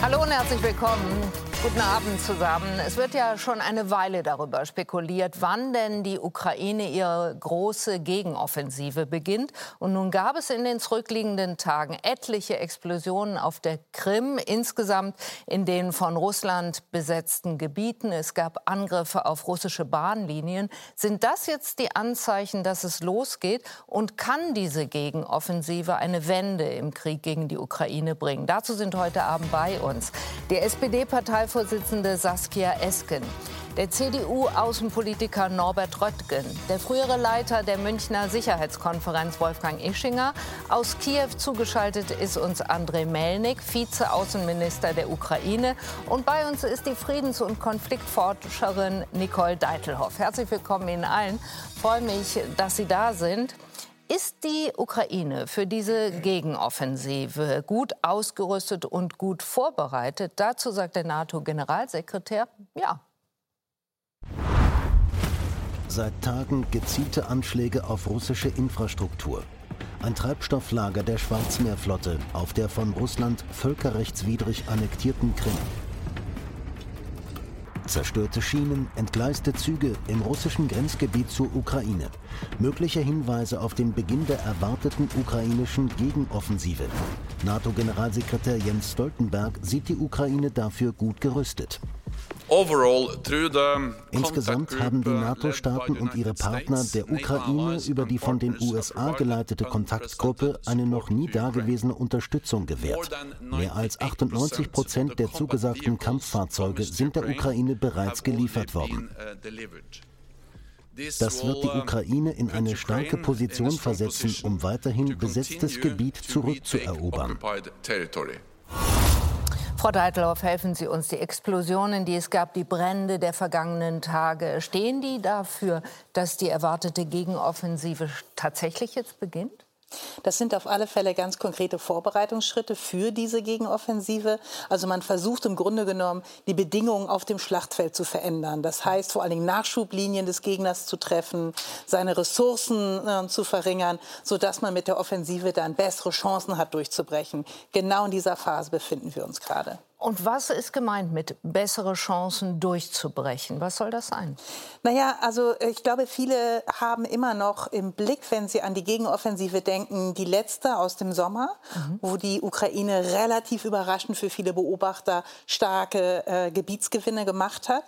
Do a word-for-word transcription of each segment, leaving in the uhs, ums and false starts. Hallo und herzlich willkommen. Guten Abend zusammen. Es wird ja schon eine Weile darüber spekuliert, wann denn die Ukraine ihre große Gegenoffensive beginnt. Und nun gab es in den zurückliegenden Tagen etliche Explosionen auf der Krim, insgesamt in den von Russland besetzten Gebieten. Es gab Angriffe auf russische Bahnlinien. Sind das jetzt die Anzeichen, dass es losgeht? Und kann diese Gegenoffensive eine Wende im Krieg gegen die Ukraine bringen? Dazu sind heute Abend bei uns der S P D-Partei Vorsitzende Saskia Esken, der C D U-Außenpolitiker Norbert Röttgen, der frühere Leiter der Münchner Sicherheitskonferenz Wolfgang Ischinger. Aus Kiew zugeschaltet ist uns André Melnyk, Vize-Außenminister der Ukraine. Und bei uns ist die Friedens- und Konfliktforscherin Nicole Deitelhoff. Herzlich willkommen Ihnen allen. Ich freue mich, dass Sie da sind. Ist die Ukraine für diese Gegenoffensive gut ausgerüstet und gut vorbereitet? Dazu sagt der NATO-Generalsekretär, ja. Seit Tagen gezielte Anschläge auf russische Infrastruktur. Ein Treibstofflager der Schwarzmeerflotte auf der von Russland völkerrechtswidrig annektierten Krim. Zerstörte Schienen, entgleiste Züge im russischen Grenzgebiet zur Ukraine. Mögliche Hinweise auf den Beginn der erwarteten ukrainischen Gegenoffensive. NATO-Generalsekretär Jens Stoltenberg sieht die Ukraine dafür gut gerüstet. Insgesamt haben die NATO-Staaten und ihre Partner der Ukraine über die von den U S A geleitete Kontaktgruppe eine noch nie dagewesene Unterstützung gewährt. Mehr als achtundneunzig Prozent der zugesagten Kampffahrzeuge sind der Ukraine bereits geliefert worden. Das wird die Ukraine in eine starke Position versetzen, um weiterhin besetztes Gebiet zurückzuerobern. Frau Deitelhoff, helfen Sie uns. Die Explosionen, die es gab, die Brände der vergangenen Tage, stehen die dafür, dass die erwartete Gegenoffensive tatsächlich jetzt beginnt? Das sind auf alle Fälle ganz konkrete Vorbereitungsschritte für diese Gegenoffensive. Also man versucht im Grunde genommen, die Bedingungen auf dem Schlachtfeld zu verändern. Das heißt vor allen Dingen Nachschublinien des Gegners zu treffen, seine Ressourcen äh, zu verringern, sodass man mit der Offensive dann bessere Chancen hat, durchzubrechen. Genau in dieser Phase befinden wir uns gerade. Und was ist gemeint mit bessere Chancen durchzubrechen? Was soll das sein? Naja, also ich glaube, viele haben immer noch im Blick, wenn sie an die Gegenoffensive denken, die letzte aus dem Sommer, mhm. wo die Ukraine relativ überraschend für viele Beobachter starke äh, Gebietsgewinne gemacht hat.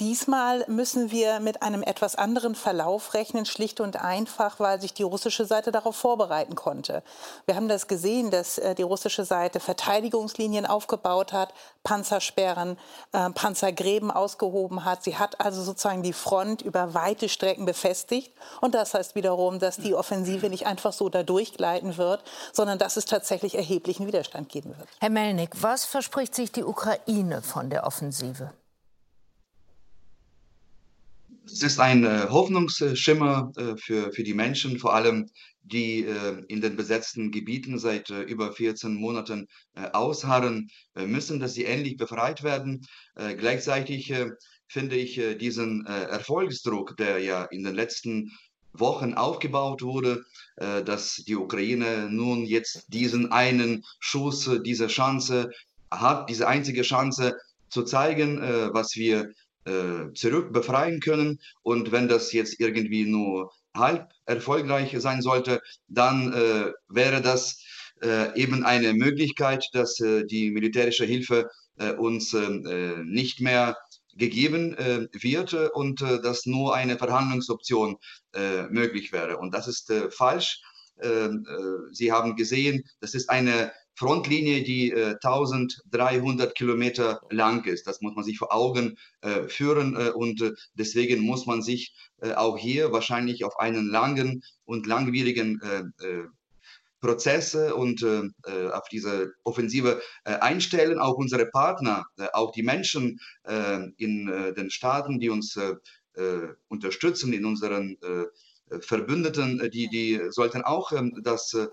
Diesmal müssen wir mit einem etwas anderen Verlauf rechnen, schlicht und einfach, weil sich die russische Seite darauf vorbereiten konnte. Wir haben das gesehen, dass die russische Seite Verteidigungslinien aufgebaut hat, Panzersperren, äh, Panzergräben ausgehoben hat. Sie hat also sozusagen die Front über weite Strecken befestigt. Und das heißt wiederum, dass die Offensive nicht einfach so da durchgleiten wird, sondern dass es tatsächlich erheblichen Widerstand geben wird. Herr Melnyk, was verspricht sich die Ukraine von der Offensive? Es ist ein äh, Hoffnungsschimmer äh, für, für die Menschen, vor allem die äh, in den besetzten Gebieten seit äh, über vierzehn Monaten äh, ausharren äh, müssen, dass sie endlich befreit werden. Äh, gleichzeitig äh, finde ich äh, diesen äh, Erfolgsdruck, der ja in den letzten Wochen aufgebaut wurde, äh, dass die Ukraine nun jetzt diesen einen Schuss, diese Chance hat, diese einzige Chance zu zeigen, äh, was wir zurück befreien können. Und wenn das jetzt irgendwie nur halb erfolgreich sein sollte, dann äh, wäre das äh, eben eine Möglichkeit, dass äh, die militärische Hilfe äh, uns äh, nicht mehr gegeben äh, wird und äh, dass nur eine Verhandlungsoption äh, möglich wäre. Und das ist äh, falsch. Äh, äh, Sie haben gesehen, das ist eine Frontlinie, die äh, eintausenddreihundert Kilometer lang ist. Das muss man sich vor Augen äh, führen äh, und äh, deswegen muss man sich äh, auch hier wahrscheinlich auf einen langen und langwierigen äh, äh, Prozess und äh, auf diese Offensive äh, einstellen. Auch unsere Partner, äh, auch die Menschen äh, in äh, den Staaten, die uns äh, äh, unterstützen, in unseren äh, Verbündeten, die, die sollten auch äh, das äh,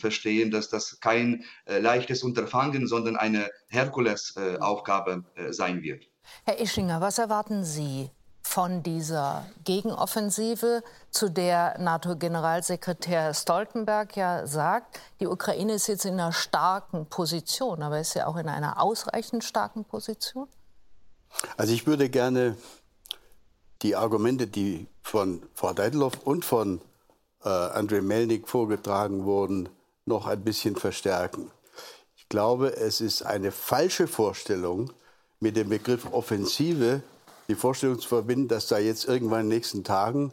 verstehen, dass das kein äh, leichtes Unterfangen, sondern eine Herkulesaufgabe äh, äh, sein wird. Herr Ischinger, was erwarten Sie von dieser Gegenoffensive, zu der NATO-Generalsekretär Stoltenberg ja sagt, die Ukraine ist jetzt in einer starken Position, aber ist sie auch in einer ausreichend starken Position? Also ich würde gerne die Argumente, die von Frau Deitelhoff und von äh, André Melnyk vorgetragen wurden, noch ein bisschen verstärken. Ich glaube, es ist eine falsche Vorstellung, mit dem Begriff Offensive die Vorstellung zu verbinden, dass da jetzt irgendwann in den nächsten Tagen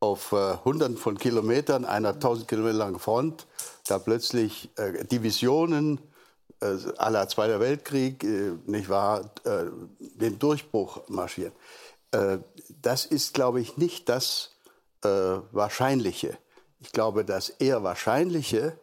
auf äh, Hunderten von Kilometern einer tausend Kilometer langen Front da plötzlich äh, Divisionen äh, à la Zweiter Weltkrieg, äh, nicht wahr, äh, den Durchbruch marschieren. Äh, das ist, glaube ich, nicht das äh, Wahrscheinliche. Ich glaube, das eher Wahrscheinliche,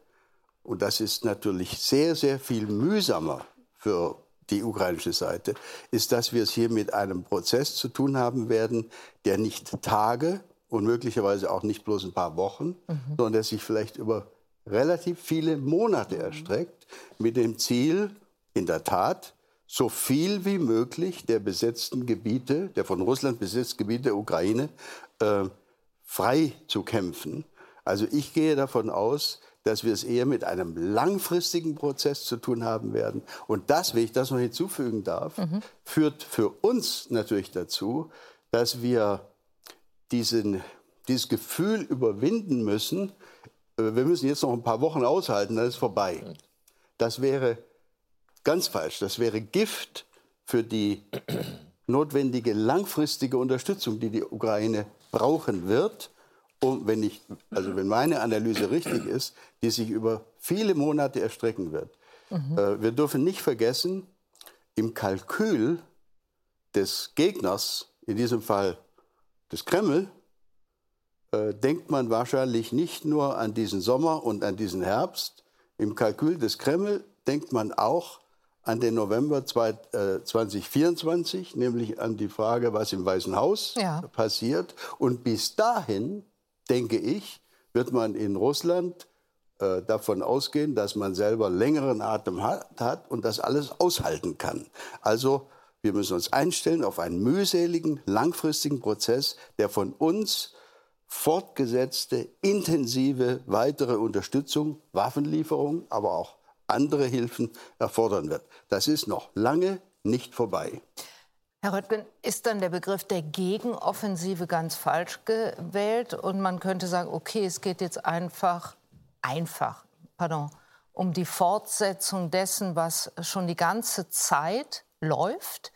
und das ist natürlich sehr, sehr viel mühsamer für die ukrainische Seite, ist, dass wir es hier mit einem Prozess zu tun haben werden, der nicht Tage und möglicherweise auch nicht bloß ein paar Wochen, mhm. sondern der sich vielleicht über relativ viele Monate erstreckt, mit dem Ziel, in der Tat, so viel wie möglich der besetzten Gebiete, der von Russland besetzten Gebiete der Ukraine, äh, frei zu kämpfen. Also ich gehe davon aus, dass wir es eher mit einem langfristigen Prozess zu tun haben werden. Und das, wenn ich das noch hinzufügen darf, mhm. führt für uns natürlich dazu, dass wir diesen, dieses Gefühl überwinden müssen, wir müssen jetzt noch ein paar Wochen aushalten, dann ist es vorbei. Das wäre ganz falsch. Das wäre Gift für die notwendige langfristige Unterstützung, die die Ukraine brauchen wird. Und wenn ich, also wenn meine Analyse richtig ist, die sich über viele Monate erstrecken wird. Mhm. Äh, wir dürfen nicht vergessen, im Kalkül des Gegners, in diesem Fall des Kreml, äh, denkt man wahrscheinlich nicht nur an diesen Sommer und an diesen Herbst. Im Kalkül des Kreml denkt man auch an den November zweitausendvierundzwanzig, nämlich an die Frage, was im Weißen Haus ja. passiert. Und bis dahin, denke ich, wird man in Russland äh, davon ausgehen, dass man selber längeren Atem hat, hat und das alles aushalten kann. Also wir müssen uns einstellen auf einen mühseligen, langfristigen Prozess, der von uns fortgesetzte, intensive, weitere Unterstützung, Waffenlieferung, aber auch andere Hilfen erfordern wird. Das ist noch lange nicht vorbei. Herr Röttgen, ist dann der Begriff der Gegenoffensive ganz falsch gewählt? Und man könnte sagen, okay, es geht jetzt einfach, einfach, pardon, um die Fortsetzung dessen, was schon die ganze Zeit läuft.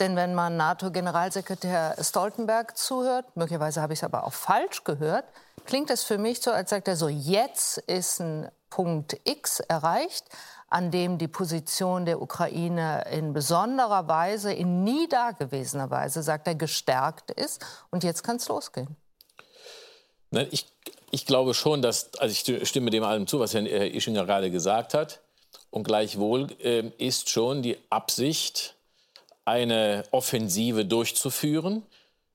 Denn wenn man NATO-Generalsekretär Stoltenberg zuhört, möglicherweise habe ich es aber auch falsch gehört, klingt es für mich so, als sagt er so, jetzt ist ein Punkt X erreicht, an dem die Position der Ukraine in besonderer Weise, in nie dagewesener Weise, sagt er, gestärkt ist. Und jetzt kann es losgehen. Nein, ich, ich glaube schon, dass, also ich stimme dem allem zu, was Herr Ischinger gerade gesagt hat. Und gleichwohl äh, ist schon die Absicht, eine Offensive durchzuführen.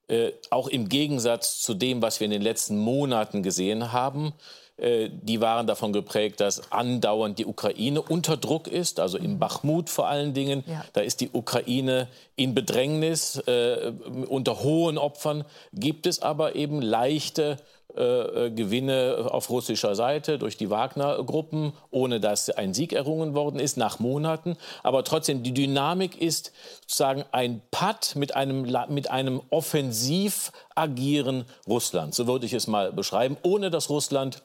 Äh, auch im Gegensatz zu dem, was wir in den letzten Monaten gesehen haben. Die waren davon geprägt, dass andauernd die Ukraine unter Druck ist, also in Bachmut vor allen Dingen. Ja. Da ist die Ukraine in Bedrängnis, äh, unter hohen Opfern. Gibt es aber eben leichte äh, Gewinne auf russischer Seite durch die Wagner-Gruppen, ohne dass ein Sieg errungen worden ist, nach Monaten. Aber trotzdem, die Dynamik ist sozusagen ein Patt mit einem, mit einem offensiv agieren Russland. So würde ich es mal beschreiben, ohne dass Russland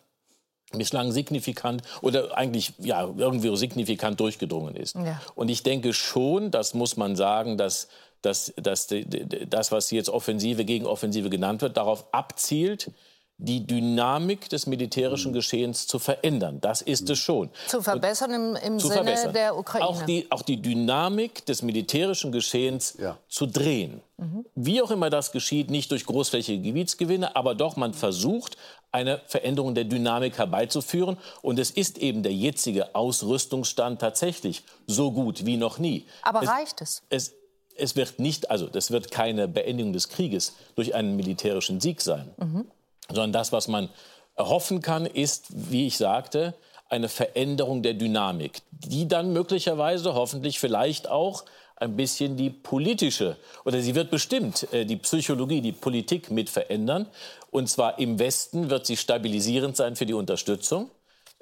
bislang signifikant oder eigentlich ja irgendwie signifikant durchgedrungen ist. Ja. Und ich denke schon, das muss man sagen, dass, dass, dass die, die, das, was jetzt Offensive gegen Offensive genannt wird, darauf abzielt, die Dynamik des militärischen Geschehens zu verändern. Das ist es schon. Zu verbessern im, im zu Sinne verbessern. Der Ukraine. Auch die, auch die Dynamik des militärischen Geschehens ja. zu drehen. Mhm. Wie auch immer das geschieht, nicht durch großflächige Gebietsgewinne, aber doch, man versucht, eine Veränderung der Dynamik herbeizuführen. Und es ist eben der jetzige Ausrüstungsstand tatsächlich so gut wie noch nie. Aber es, reicht es? es Es wird nicht, also das wird keine Beendigung des Krieges durch einen militärischen Sieg sein. Mhm. Sondern das, was man erhoffen kann, ist, wie ich sagte, eine Veränderung der Dynamik, die dann möglicherweise, hoffentlich, vielleicht auch ein bisschen die politische, oder sie wird bestimmt äh, die Psychologie, die Politik mit verändern. Und zwar im Westen wird sie stabilisierend sein für die Unterstützung.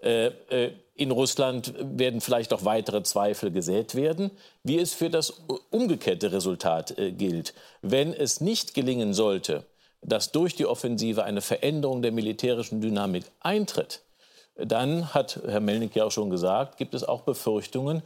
Äh, äh, in Russland werden vielleicht auch weitere Zweifel gesät werden, wie es für das umgekehrte Resultat äh, gilt. Wenn es nicht gelingen sollte, dass durch die Offensive eine Veränderung der militärischen Dynamik eintritt, dann, hat Herr Melnyk ja auch schon gesagt, gibt es auch Befürchtungen,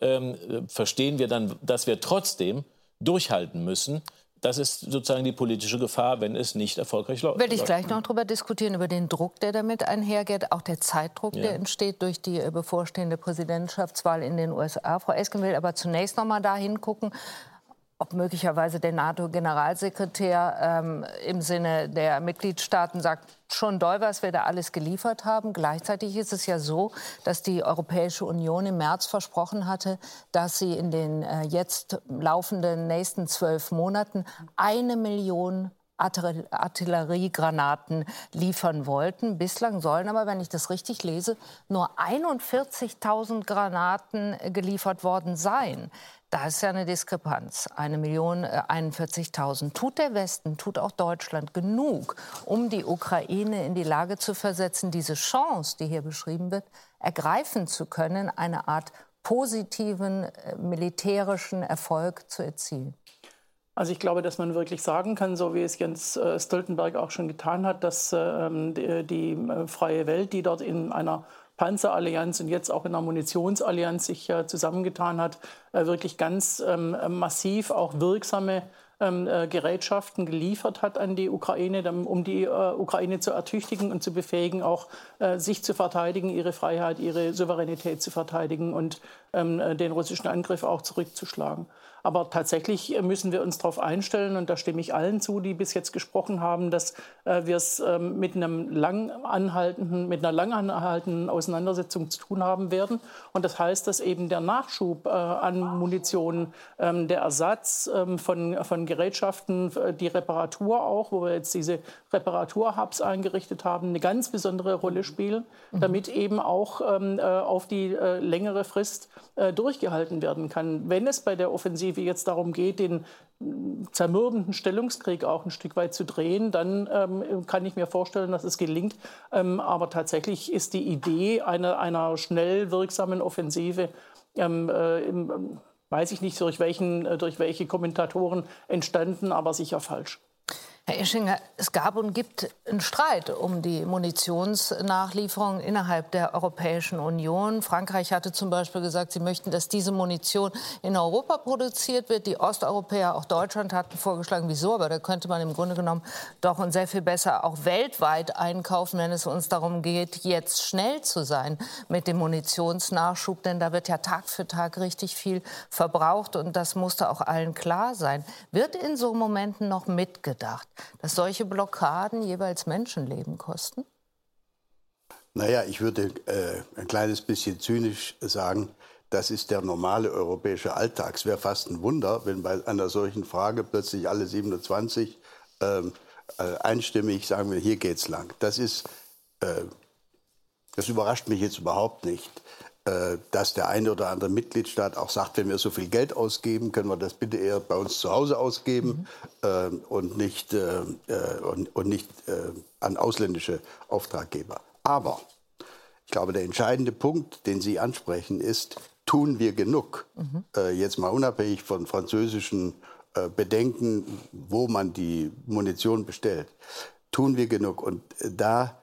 ähm, verstehen wir dann, dass wir trotzdem durchhalten müssen. Das ist sozusagen die politische Gefahr, wenn es nicht erfolgreich läuft. Will ich gleich noch darüber diskutieren, über den Druck, der damit einhergeht, auch der Zeitdruck, ja. der entsteht durch die bevorstehende Präsidentschaftswahl in den U S A. Frau Esken will aber zunächst noch mal dahin gucken, ob möglicherweise der NATO-Generalsekretär ähm, im Sinne der Mitgliedstaaten sagt, schon doll, was wir da alles geliefert haben. Gleichzeitig ist es ja so, dass die Europäische Union im März versprochen hatte, dass sie in den äh, jetzt laufenden nächsten zwölf Monaten eine Million Artilleriegranaten liefern wollten. Bislang sollen aber, wenn ich das richtig lese, nur einundvierzigtausend Granaten geliefert worden sein. Da ist ja eine Diskrepanz. Eine Million einundvierzigtausend. Tut der Westen, tut auch Deutschland genug, um die Ukraine in die Lage zu versetzen, diese Chance, die hier beschrieben wird, ergreifen zu können, eine Art positiven militärischen Erfolg zu erzielen? Also ich glaube, dass man wirklich sagen kann, so wie es Jens Stoltenberg auch schon getan hat, dass die freie Welt, die dort in einer Panzerallianz und jetzt auch in einer Munitionsallianz sich zusammengetan hat, wirklich ganz massiv auch wirksame Gerätschaften geliefert hat an die Ukraine, um die Ukraine zu ertüchtigen und zu befähigen, auch sich zu verteidigen, ihre Freiheit, ihre Souveränität zu verteidigen und den russischen Angriff auch zurückzuschlagen. Aber tatsächlich müssen wir uns darauf einstellen, und da stimme ich allen zu, die bis jetzt gesprochen haben, dass wir es mit, einem lang anhaltenden, mit einer lang anhaltenden Auseinandersetzung zu tun haben werden. Und das heißt, dass eben der Nachschub an Munition, der Ersatz von, von Gerätschaften, die Reparatur auch, wo wir jetzt diese Reparaturhubs eingerichtet haben, eine ganz besondere Rolle spielen, damit eben auch auf die längere Frist durchgehalten werden kann. Wenn es bei der Offensive wie jetzt darum geht, den zermürbenden Stellungskrieg auch ein Stück weit zu drehen, dann ähm, kann ich mir vorstellen, dass es gelingt. Ähm, aber tatsächlich ist die Idee einer, einer schnell wirksamen Offensive, ähm, äh, im, weiß ich nicht, durch, welchen, durch welche Kommentatoren entstanden, aber sicher falsch. Herr Ischinger, es gab und gibt einen Streit um die Munitionsnachlieferung innerhalb der Europäischen Union. Frankreich hatte zum Beispiel gesagt, sie möchten, dass diese Munition in Europa produziert wird. Die Osteuropäer, auch Deutschland, hatten vorgeschlagen, wieso? Aber da könnte man im Grunde genommen doch und sehr viel besser auch weltweit einkaufen, wenn es uns darum geht, jetzt schnell zu sein mit dem Munitionsnachschub. Denn da wird ja Tag für Tag richtig viel verbraucht. Und das musste auch allen klar sein. Wird in so Momenten noch mitgedacht, dass solche Blockaden jeweils Menschenleben kosten? Naja, ich würde äh, ein kleines bisschen zynisch sagen, das ist der normale europäische Alltag. Es wäre fast ein Wunder, wenn bei einer solchen Frage plötzlich alle siebenundzwanzig äh, einstimmig sagen wir, hier geht's lang. Das ist, äh, das überrascht mich jetzt überhaupt nicht, äh, dass der eine oder andere Mitgliedstaat auch sagt, wenn wir so viel Geld ausgeben, können wir das bitte eher bei uns zu Hause ausgeben. Mhm. und nicht, äh, und, und nicht äh, an ausländische Auftraggeber. Aber ich glaube, der entscheidende Punkt, den Sie ansprechen, ist, tun wir genug? Mhm. Äh, jetzt mal unabhängig von französischen äh, Bedenken, wo man die Munition bestellt. Tun wir genug? Und da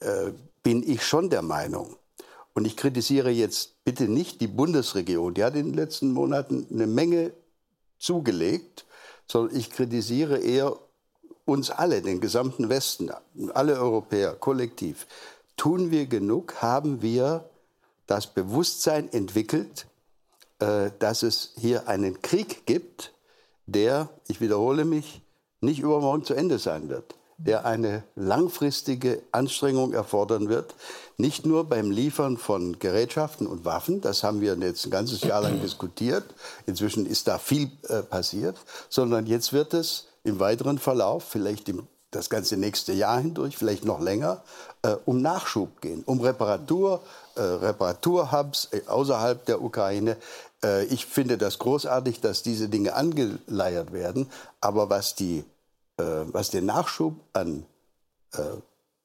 äh, bin ich schon der Meinung, und ich kritisiere jetzt bitte nicht die Bundesregierung, die hat in den letzten Monaten eine Menge zugelegt, sondern ich kritisiere eher uns alle, den gesamten Westen, alle Europäer, kollektiv. Tun wir genug? Haben wir das Bewusstsein entwickelt, dass es hier einen Krieg gibt, der, ich wiederhole mich, nicht übermorgen zu Ende sein wird, der eine langfristige Anstrengung erfordern wird, nicht nur beim Liefern von Gerätschaften und Waffen, das haben wir jetzt ein ganzes Jahr lang diskutiert, inzwischen ist da viel äh, passiert, sondern jetzt wird es im weiteren Verlauf, vielleicht im, das ganze nächste Jahr hindurch, vielleicht noch länger, äh, um Nachschub gehen, um Reparatur, äh, Reparaturhubs außerhalb der Ukraine. Äh, ich finde das großartig, dass diese Dinge angeleiert werden. Aber was, die, äh, was den Nachschub an äh,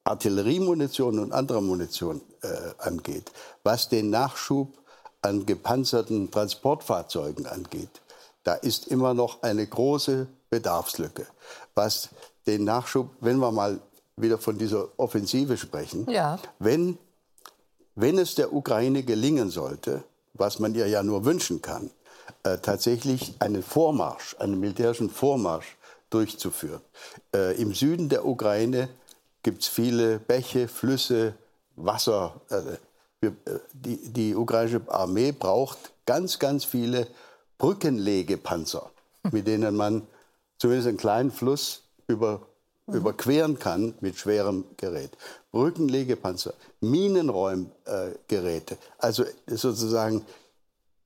Artilleriemunition und anderer Munition äh, angeht, was den Nachschub an gepanzerten Transportfahrzeugen angeht, da ist immer noch eine große Bedarfslücke. Was den Nachschub, wenn wir mal wieder von dieser Offensive sprechen, ja. wenn, wenn es der Ukraine gelingen sollte, was man ihr ja nur wünschen kann, äh, tatsächlich einen Vormarsch, einen militärischen Vormarsch durchzuführen. Äh, im Süden der Ukraine gibt es viele Bäche, Flüsse, Wasser. Äh, die, die ukrainische Armee braucht ganz, ganz viele Brückenlegepanzer, mit denen man zumindest einen kleinen Fluss über, mhm. überqueren kann mit schwerem Gerät. Brückenlegepanzer, Minenräumgeräte. Äh, also sozusagen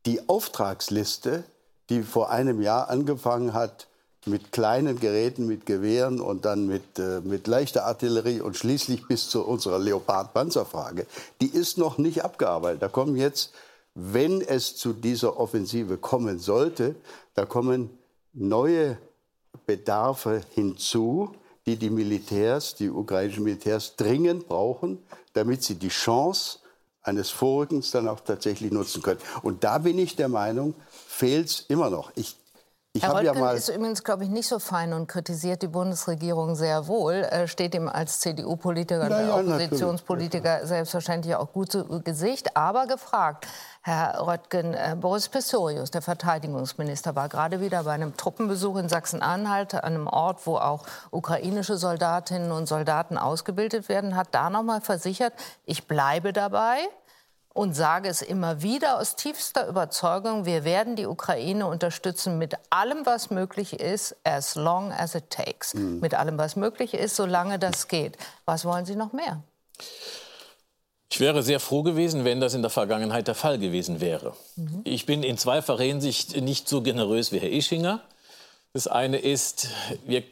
die Auftragsliste, die vor einem Jahr angefangen hat mit kleinen Geräten, mit Gewehren und dann mit, äh, mit leichter Artillerie und schließlich bis zu unserer Leopard-Panzerfrage, die ist noch nicht abgearbeitet. Da kommen jetzt, wenn es zu dieser Offensive kommen sollte, da kommen neue Bedarfe hinzu, die die Militärs, die ukrainischen Militärs dringend brauchen, damit sie die Chance eines Vorrückens dann auch tatsächlich nutzen können. Und da bin ich der Meinung, fehlt es immer noch. Ich Ich Herr Röttgen ja mal ist übrigens, glaube ich, nicht so fein und kritisiert die Bundesregierung sehr wohl. Äh, steht ihm als C D U-Politiker naja, und Oppositionspolitiker natürlich. Selbstverständlich auch gut zu Gesicht. Aber gefragt, Herr Röttgen, äh, Boris Pistorius, der Verteidigungsminister, war gerade wieder bei einem Truppenbesuch in Sachsen-Anhalt, an einem Ort, wo auch ukrainische Soldatinnen und Soldaten ausgebildet werden, hat da nochmal versichert, ich bleibe dabei. Und sage es immer wieder aus tiefster Überzeugung, wir werden die Ukraine unterstützen mit allem, was möglich ist, as long as it takes. Mhm. Mit allem, was möglich ist, solange das geht. Was wollen Sie noch mehr? Ich wäre sehr froh gewesen, wenn das in der Vergangenheit der Fall gewesen wäre. Mhm. Ich bin in zweifacher Hinsicht nicht so generös wie Herr Ischinger. Das eine ist, wir,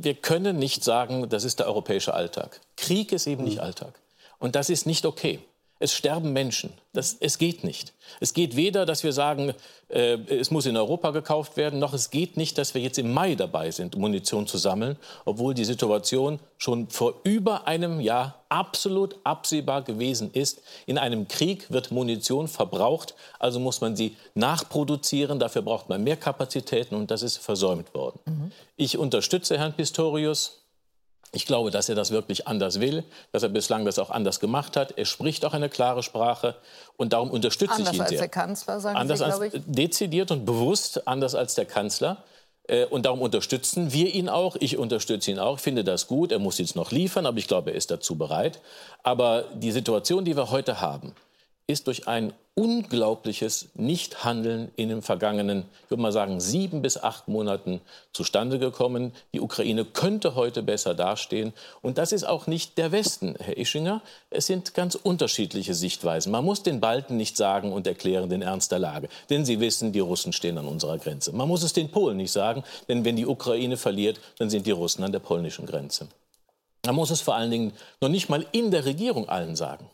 wir können nicht sagen, das ist der europäische Alltag. Krieg ist eben mhm. nicht Alltag. Und das ist nicht okay. Es sterben Menschen. Das, es geht nicht. Es geht weder, dass wir sagen, äh, es muss in Europa gekauft werden, noch es geht nicht, dass wir jetzt im Mai dabei sind, Munition zu sammeln, obwohl die Situation schon vor über einem Jahr absolut absehbar gewesen ist. In einem Krieg wird Munition verbraucht, also muss man sie nachproduzieren. Dafür braucht man mehr Kapazitäten und das ist versäumt worden. Mhm. Ich unterstütze Herrn Pistorius. Ich glaube, dass er das wirklich anders will, dass er bislang das auch anders gemacht hat. Er spricht auch eine klare Sprache und darum unterstütze anders ich ihn sehr. Anders als der Kanzler, sagen anders Sie, glaube ich. Als, dezidiert und bewusst, anders als der Kanzler. Und darum unterstützen wir ihn auch. Ich unterstütze ihn auch, ich finde das gut. Er muss jetzt noch liefern, aber ich glaube, er ist dazu bereit. Aber die Situation, die wir heute haben, ist durch ein unglaubliches Nichthandeln in den vergangenen, ich würde mal sagen, sieben bis acht Monaten zustande gekommen. Die Ukraine könnte heute besser dastehen. Und das ist auch nicht der Westen, Herr Ischinger. Es sind ganz unterschiedliche Sichtweisen. Man muss den Balten nicht sagen und erklären den Ernst der Lage. Denn sie wissen, die Russen stehen an unserer Grenze. Man muss es den Polen nicht sagen, denn wenn die Ukraine verliert, dann sind die Russen an der polnischen Grenze. Man muss es vor allen Dingen noch nicht mal in der Regierung allen sagen.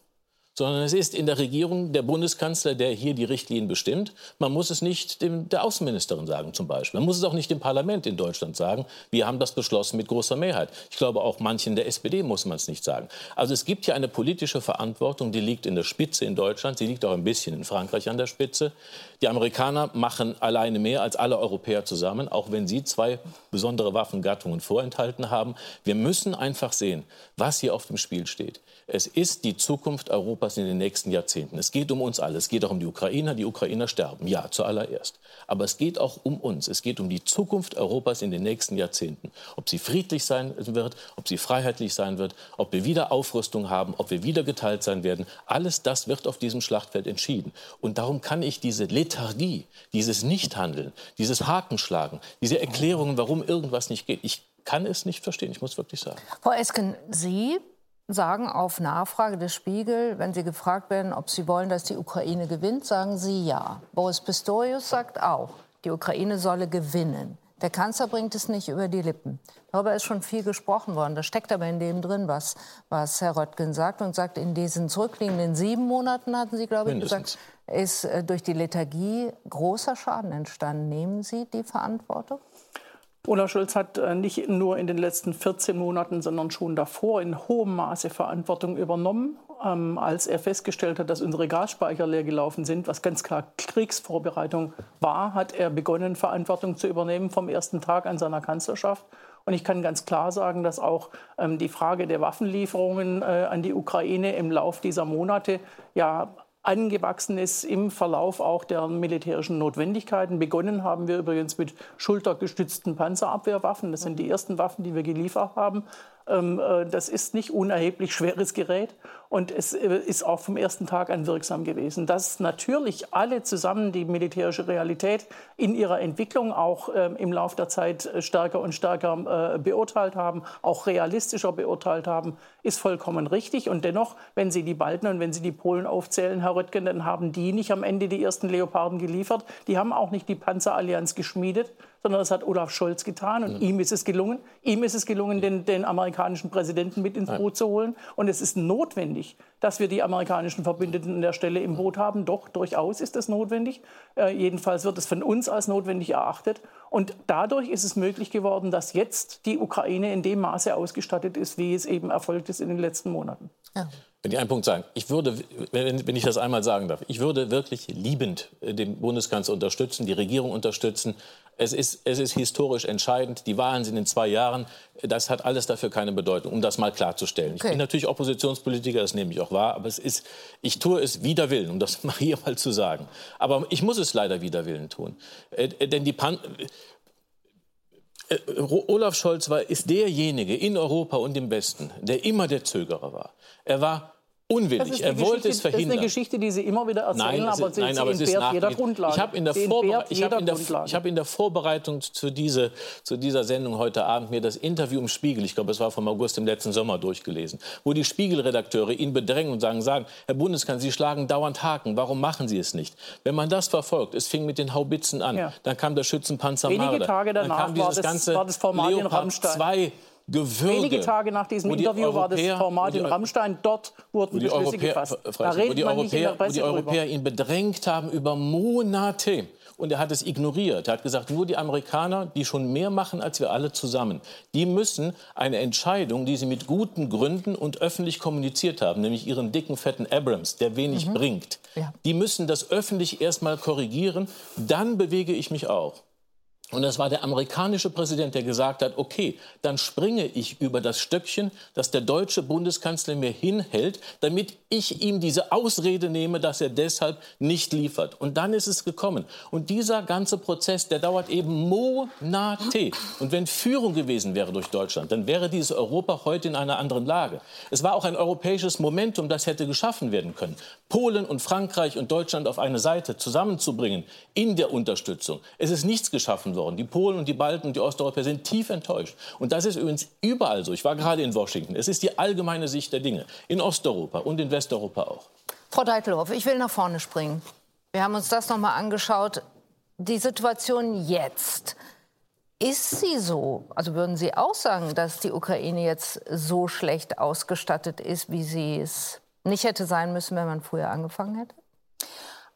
Sondern es ist in der Regierung der Bundeskanzler, der hier die Richtlinien bestimmt. Man muss es nicht dem, der Außenministerin sagen zum Beispiel. Man muss es auch nicht dem Parlament in Deutschland sagen. Wir haben das beschlossen mit großer Mehrheit. Ich glaube, auch manchen der S P D muss man es nicht sagen. Also es gibt hier eine politische Verantwortung, die liegt in der Spitze in Deutschland. Sie liegt auch ein bisschen in Frankreich an der Spitze. Die Amerikaner machen alleine mehr als alle Europäer zusammen, auch wenn sie zwei besondere Waffengattungen vorenthalten haben. Wir müssen einfach sehen, was hier auf dem Spiel steht. Es ist die Zukunft Europas in den nächsten Jahrzehnten. Es geht um uns alle. Es geht auch um die Ukrainer. Die Ukrainer sterben, ja, zuallererst. Aber es geht auch um uns. Es geht um die Zukunft Europas in den nächsten Jahrzehnten. Ob sie friedlich sein wird, ob sie freiheitlich sein wird, ob wir wieder Aufrüstung haben, ob wir wieder geteilt sein werden. Alles das wird auf diesem Schlachtfeld entschieden. Und darum kann ich diese Lethargie, dieses Nichthandeln, dieses Hakenschlagen, diese Erklärungen, warum irgendwas nicht geht, ich kann es nicht verstehen. Ich muss wirklich sagen. Frau Esken, Sie sagen auf Nachfrage des Spiegel, wenn Sie gefragt werden, ob Sie wollen, dass die Ukraine gewinnt, sagen Sie ja. Boris Pistorius sagt auch, die Ukraine solle gewinnen. Der Kanzler bringt es nicht über die Lippen. Darüber ist schon viel gesprochen worden. Da steckt aber in dem drin, was, was Herr Röttgen sagt. Und sagt, in diesen zurückliegenden sieben Monaten, hatten Sie, glaube ich, mindestens gesagt, ist äh, durch die Lethargie großer Schaden entstanden. Nehmen Sie die Verantwortung? Olaf Scholz hat äh, nicht nur in den letzten vierzehn Monaten, sondern schon davor in hohem Maße Verantwortung übernommen. Ähm, als er festgestellt hat, dass unsere Gasspeicher leer gelaufen sind, was ganz klar Kriegsvorbereitung war, hat er begonnen, Verantwortung zu übernehmen vom ersten Tag an seiner Kanzlerschaft. Und ich kann ganz klar sagen, dass auch ähm, die Frage der Waffenlieferungen äh, an die Ukraine im Lauf dieser Monate ja angewachsen ist im Verlauf auch der militärischen Notwendigkeiten. Begonnen haben wir übrigens mit schultergestützten Panzerabwehrwaffen. Das sind die ersten Waffen, die wir geliefert haben. Das ist nicht unerheblich schweres Gerät und es ist auch vom ersten Tag an wirksam gewesen. Dass natürlich alle zusammen die militärische Realität in ihrer Entwicklung auch im Laufe der Zeit stärker und stärker beurteilt haben, auch realistischer beurteilt haben, ist vollkommen richtig. Und dennoch, wenn Sie die Balten und wenn Sie die Polen aufzählen, Herr Röttgen, dann haben die nicht am Ende die ersten Leoparden geliefert. Die haben auch nicht die Panzerallianz geschmiedet, sondern das hat Olaf Scholz getan und ihm ist es gelungen. Ihm ist es gelungen, den, den amerikanischen Präsidenten mit ins Boot zu holen. Und es ist notwendig, dass wir die amerikanischen Verbündeten an der Stelle im Boot haben. Doch, durchaus ist das notwendig. Äh, jedenfalls wird es von uns als notwendig erachtet. Und dadurch ist es möglich geworden, dass jetzt die Ukraine in dem Maße ausgestattet ist, wie es eben erfolgt ist in den letzten Monaten. Ja. Wenn ich einen Punkt sagen, ich würde, wenn ich das einmal sagen darf, ich würde wirklich liebend den Bundeskanzler unterstützen, die Regierung unterstützen. Es ist, es ist historisch entscheidend. Die Wahlen sind in zwei Jahren. Das hat alles dafür keine Bedeutung, um das mal klarzustellen. Okay. Ich bin natürlich Oppositionspolitiker, das nehme ich auch wahr, aber es ist, ich tue es wider Willen, um das mal hier mal zu sagen. Aber ich muss es leider wider Willen tun, äh, denn die Pan- Olaf Scholz war, ist derjenige in Europa und im Westen, der immer der Zögerer war. Er war unwillig, er wollte es verhindern. Das ist eine Geschichte, die Sie immer wieder erzählen, nein, aber sie, nein, sie aber entbehrt es jeder Grundlage. Ich habe in, Vorbere- hab in, hab in der Vorbereitung zu, diese, zu dieser Sendung heute Abend mir das Interview im Spiegel, ich glaube, es war vom August im letzten Sommer, durchgelesen, wo die Spiegelredakteure ihn bedrängen und sagen, sagen, Herr Bundeskanzler, Sie schlagen dauernd Haken, warum machen Sie es nicht? Wenn man das verfolgt, es fing mit den Haubitzen an, ja. Dann kam der Schützenpanzer Marder. Wenige Tage danach dann kam war, das, war das Format in Rammstein. Gewürge, wenige Tage nach diesem Interview Europäer, war das Format in Rammstein. Dort wurden die Beschlüsse Europäer, gefasst. Da redet wo die man Europäer, nicht in der Presse wo die Europäer drüber. Ihn bedrängt haben über Monate. Und er hat es ignoriert. Er hat gesagt, nur die Amerikaner, die schon mehr machen als wir alle zusammen, die müssen eine Entscheidung, die sie mit guten Gründen und öffentlich kommuniziert haben, nämlich ihren dicken, fetten Abrams, der wenig mhm. bringt, ja. Die müssen das öffentlich erstmal korrigieren. Dann bewege ich mich auch. Und das war der amerikanische Präsident, der gesagt hat, okay, dann springe ich über das Stöckchen, das der deutsche Bundeskanzler mir hinhält, damit ich ihm diese Ausrede nehme, dass er deshalb nicht liefert. Und dann ist es gekommen. Und dieser ganze Prozess, der dauert eben Monate. Und wenn Führung gewesen wäre durch Deutschland, dann wäre dieses Europa heute in einer anderen Lage. Es war auch ein europäisches Momentum, das hätte geschaffen werden können. Polen und Frankreich und Deutschland auf eine Seite zusammenzubringen in der Unterstützung. Es ist nichts geschaffen worden. Die Polen und die Balten und die Osteuropäer sind tief enttäuscht. Und das ist übrigens überall so. Ich war gerade in Washington. Es ist die allgemeine Sicht der Dinge. In Osteuropa und in Westeuropa auch. Frau Deitelhoff, ich will nach vorne springen. Wir haben uns das noch mal angeschaut. Die Situation jetzt. Ist sie so? Also würden Sie auch sagen, dass die Ukraine jetzt so schlecht ausgestattet ist, wie sie es nicht hätte sein müssen, wenn man früher angefangen hätte?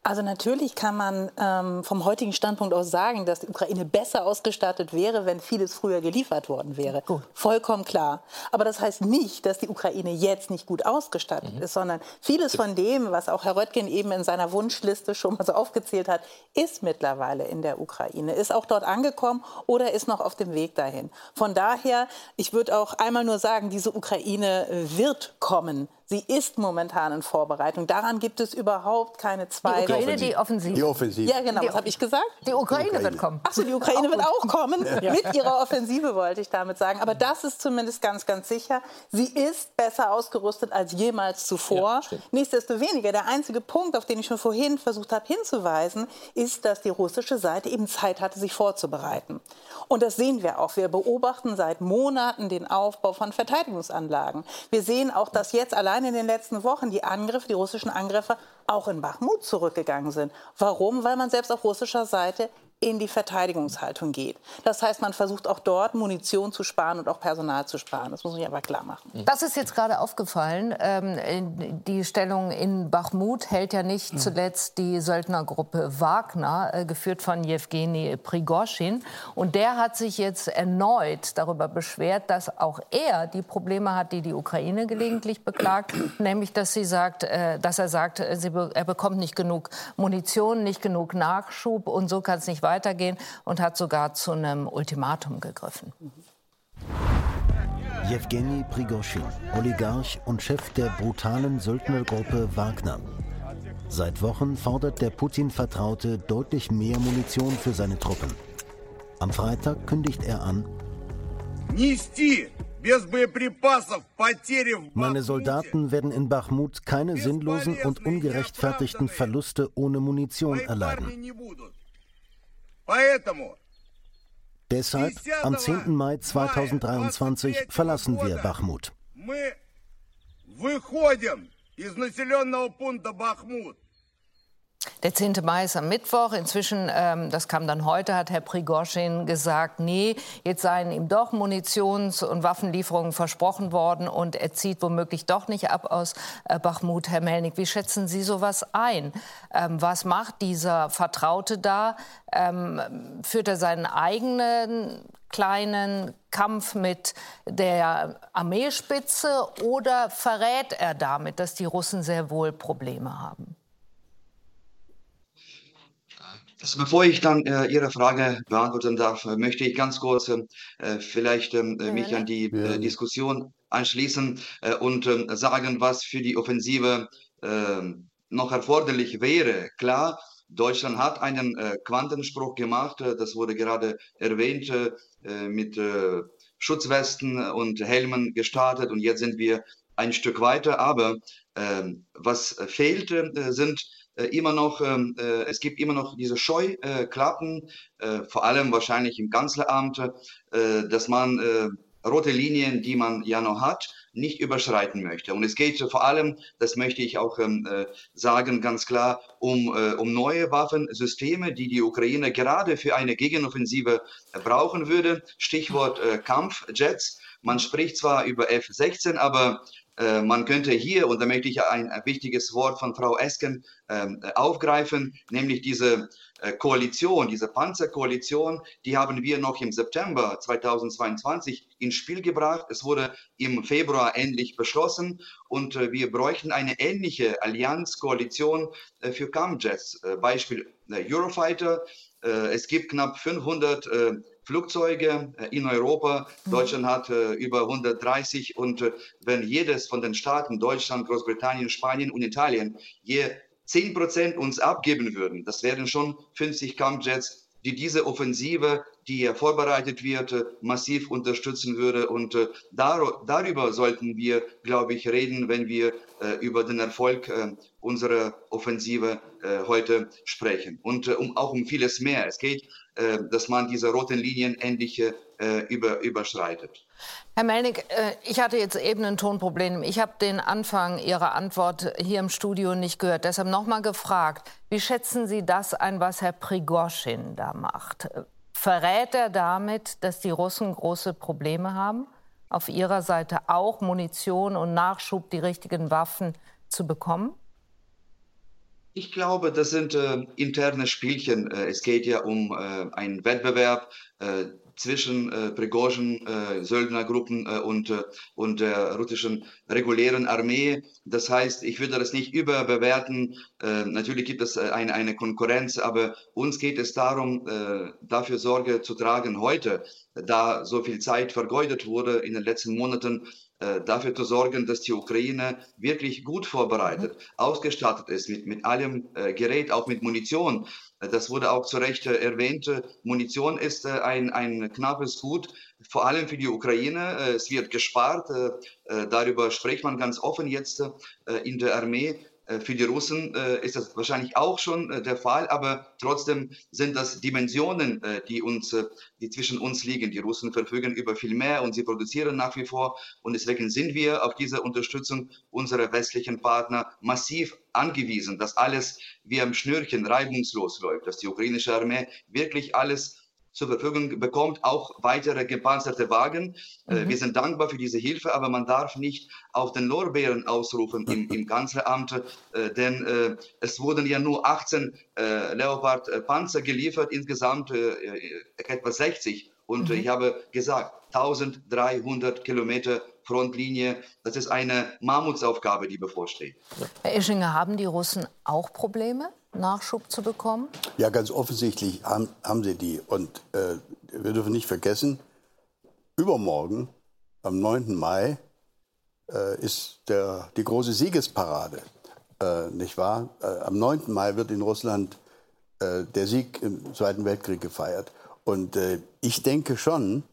Also natürlich kann man ähm, vom heutigen Standpunkt aus sagen, dass die Ukraine besser ausgestattet wäre, wenn vieles früher geliefert worden wäre. Gut. Vollkommen klar. Aber das heißt nicht, dass die Ukraine jetzt nicht gut ausgestattet mhm. ist, sondern vieles von dem, was auch Herr Röttgen eben in seiner Wunschliste schon mal so aufgezählt hat, ist mittlerweile in der Ukraine, ist auch dort angekommen oder ist noch auf dem Weg dahin. Von daher, ich würde auch einmal nur sagen, diese Ukraine wird kommen. Sie ist momentan in Vorbereitung. Daran gibt es überhaupt keine Zweifel. Die Ukraine, die Offensive. Die Offensive. Ja, genau. Die was habe ich gesagt? Die Ukraine, die Ukraine wird kommen. Ach so, die Ukraine auch wird auch kommen. Ja. Mit ihrer Offensive, wollte ich damit sagen. Aber das ist zumindest ganz, ganz sicher. Sie ist besser ausgerüstet als jemals zuvor. Ja, nichtsdestoweniger, der einzige Punkt, auf den ich schon vorhin versucht habe hinzuweisen, ist, dass die russische Seite eben Zeit hatte, sich vorzubereiten. Und das sehen wir auch. Wir beobachten seit Monaten den Aufbau von Verteidigungsanlagen. Wir sehen auch, dass jetzt allein in den letzten Wochen die Angriffe, die russischen Angriffe auch in Bachmut zurückgegangen sind. Warum? Weil man selbst auf russischer Seite in die Verteidigungshaltung geht. Das heißt, man versucht auch dort Munition zu sparen und auch Personal zu sparen. Das muss man sich aber klar machen. Das ist jetzt gerade aufgefallen. Ähm, die Stellung in Bachmut hält ja nicht zuletzt die Söldnergruppe Wagner, äh, geführt von Jewgeni Prigoschin. Und der hat sich jetzt erneut darüber beschwert, dass auch er die Probleme hat, die die Ukraine gelegentlich beklagt. Nämlich, dass, sie sagt, äh, dass er sagt, sie be- er bekommt nicht genug Munition, nicht genug Nachschub und so kann es nicht weitergehen. weitergehen und hat sogar zu einem Ultimatum gegriffen. Jewgeni Prigoschin, Oligarch und Chef der brutalen Söldnergruppe Wagner. Seit Wochen fordert der Putin-Vertraute deutlich mehr Munition für seine Truppen. Am Freitag kündigt er an, meine Soldaten werden in Bachmut keine sinnlosen und ungerechtfertigten Verluste ohne Munition erleiden. Deshalb, am zehnten Mai zweitausenddreiundzwanzig, verlassen wir Bachmut. Der zehnte Mai ist am Mittwoch. Inzwischen, ähm, das kam dann heute, hat Herr Prigoschin gesagt, nee, jetzt seien ihm doch Munitions- und Waffenlieferungen versprochen worden und er zieht womöglich doch nicht ab aus äh, Bachmut. Herr Melnyk, wie schätzen Sie sowas ein? Ähm, was macht dieser Vertraute da? Ähm, führt er seinen eigenen kleinen Kampf mit der Armeespitze oder verrät er damit, dass die Russen sehr wohl Probleme haben? Also bevor ich dann äh, Ihre Frage beantworten darf, möchte ich ganz kurz äh, vielleicht äh, mich an die äh, Diskussion anschließen äh, und äh, sagen, was für die Offensive äh, noch erforderlich wäre. Klar, Deutschland hat einen äh, Quantensprung gemacht, äh, das wurde gerade erwähnt, äh, mit äh, Schutzwesten und Helmen gestartet und jetzt sind wir ein Stück weiter. Aber äh, was fehlt, äh, sind immer noch, äh, es gibt immer noch diese Scheuklappen, äh, vor allem wahrscheinlich im Kanzleramt, äh, dass man äh, rote Linien, die man ja noch hat, nicht überschreiten möchte. Und es geht vor allem, das möchte ich auch äh, sagen, ganz klar, um, äh, um neue Waffensysteme, die die Ukraine gerade für eine Gegenoffensive brauchen würde. Stichwort äh, Kampfjets. Man spricht zwar über F sechzehn, aber man könnte hier, und da möchte ich ein wichtiges Wort von Frau Esken äh, aufgreifen, nämlich diese äh, Koalition, diese Panzerkoalition, die haben wir noch im September zweitausendzweiundzwanzig ins Spiel gebracht. Es wurde im Februar endlich beschlossen und äh, wir bräuchten eine ähnliche Allianzkoalition äh, für Kampfjets, äh, Beispiel äh, Eurofighter. Äh, es gibt knapp fünfhundert äh, Flugzeuge in Europa. Deutschland hat äh, über hundertdreißig und äh, wenn jedes von den Staaten, Deutschland, Großbritannien, Spanien und Italien, je zehn Prozent uns abgeben würden, das wären schon fünfzig Kampfjets, die diese Offensive, die hier vorbereitet wird, äh, massiv unterstützen würde. Und äh, dar- darüber sollten wir, glaube ich, reden, wenn wir äh, über den Erfolg äh, unserer Offensive äh, heute sprechen. Und äh, um, auch um vieles mehr. Es geht dass man diese roten Linien endlich äh, über, überschreitet. Herr Melnyk, ich hatte jetzt eben ein Tonproblem. Ich habe den Anfang Ihrer Antwort hier im Studio nicht gehört. Deshalb nochmal gefragt, wie schätzen Sie das ein, was Herr Prigoschin da macht? Verrät er damit, dass die Russen große Probleme haben, auf ihrer Seite auch Munition und Nachschub, die richtigen Waffen zu bekommen? Ich glaube, das sind äh, interne Spielchen. Äh, es geht ja um äh, einen Wettbewerb äh, zwischen äh, Prigoschin, äh, Söldnergruppen äh, und, äh, und der russischen regulären Armee. Das heißt, ich würde das nicht überbewerten. Äh, natürlich gibt es äh, eine, eine Konkurrenz, aber uns geht es darum, äh, dafür Sorge zu tragen heute, da so viel Zeit vergeudet wurde in den letzten Monaten, dafür zu sorgen, dass die Ukraine wirklich gut vorbereitet, ausgestattet ist mit, mit allem äh, Gerät, auch mit Munition. Das wurde auch zu Recht äh, erwähnt. Munition ist äh, ein, ein knappes Gut, vor allem für die Ukraine. Äh, es wird gespart. Äh, darüber spricht man ganz offen jetzt äh, in der Armee. Für die Russen ist das wahrscheinlich auch schon der Fall, aber trotzdem sind das Dimensionen, die uns, die zwischen uns liegen. Die Russen verfügen über viel mehr und sie produzieren nach wie vor. Und deswegen sind wir auf diese Unterstützung unserer westlichen Partner massiv angewiesen, dass alles wie am Schnürchen reibungslos läuft, dass die ukrainische Armee wirklich alles zur Verfügung bekommt, auch weitere gepanzerte Wagen. Mhm. Wir sind dankbar für diese Hilfe, aber man darf nicht auf den Lorbeeren ausrufen im, im Kanzleramt, äh, denn äh, es wurden ja nur achtzehn äh, Leopard-Panzer geliefert, insgesamt äh, etwa sechzig. Und mhm. ich habe gesagt, dreizehnhundert Kilometer Frontlinie, das ist eine Mammutsaufgabe, die bevorsteht. Herr Ischinger, haben die Russen auch Probleme, Nachschub zu bekommen? Ja, ganz offensichtlich haben, haben sie die. Und äh, wir dürfen nicht vergessen, übermorgen, am neunten Mai, äh, ist der, die große Siegesparade, äh, nicht wahr? Äh, am neunten Mai wird in Russland äh, der Sieg im Zweiten Weltkrieg gefeiert. Und äh, ich denke schon,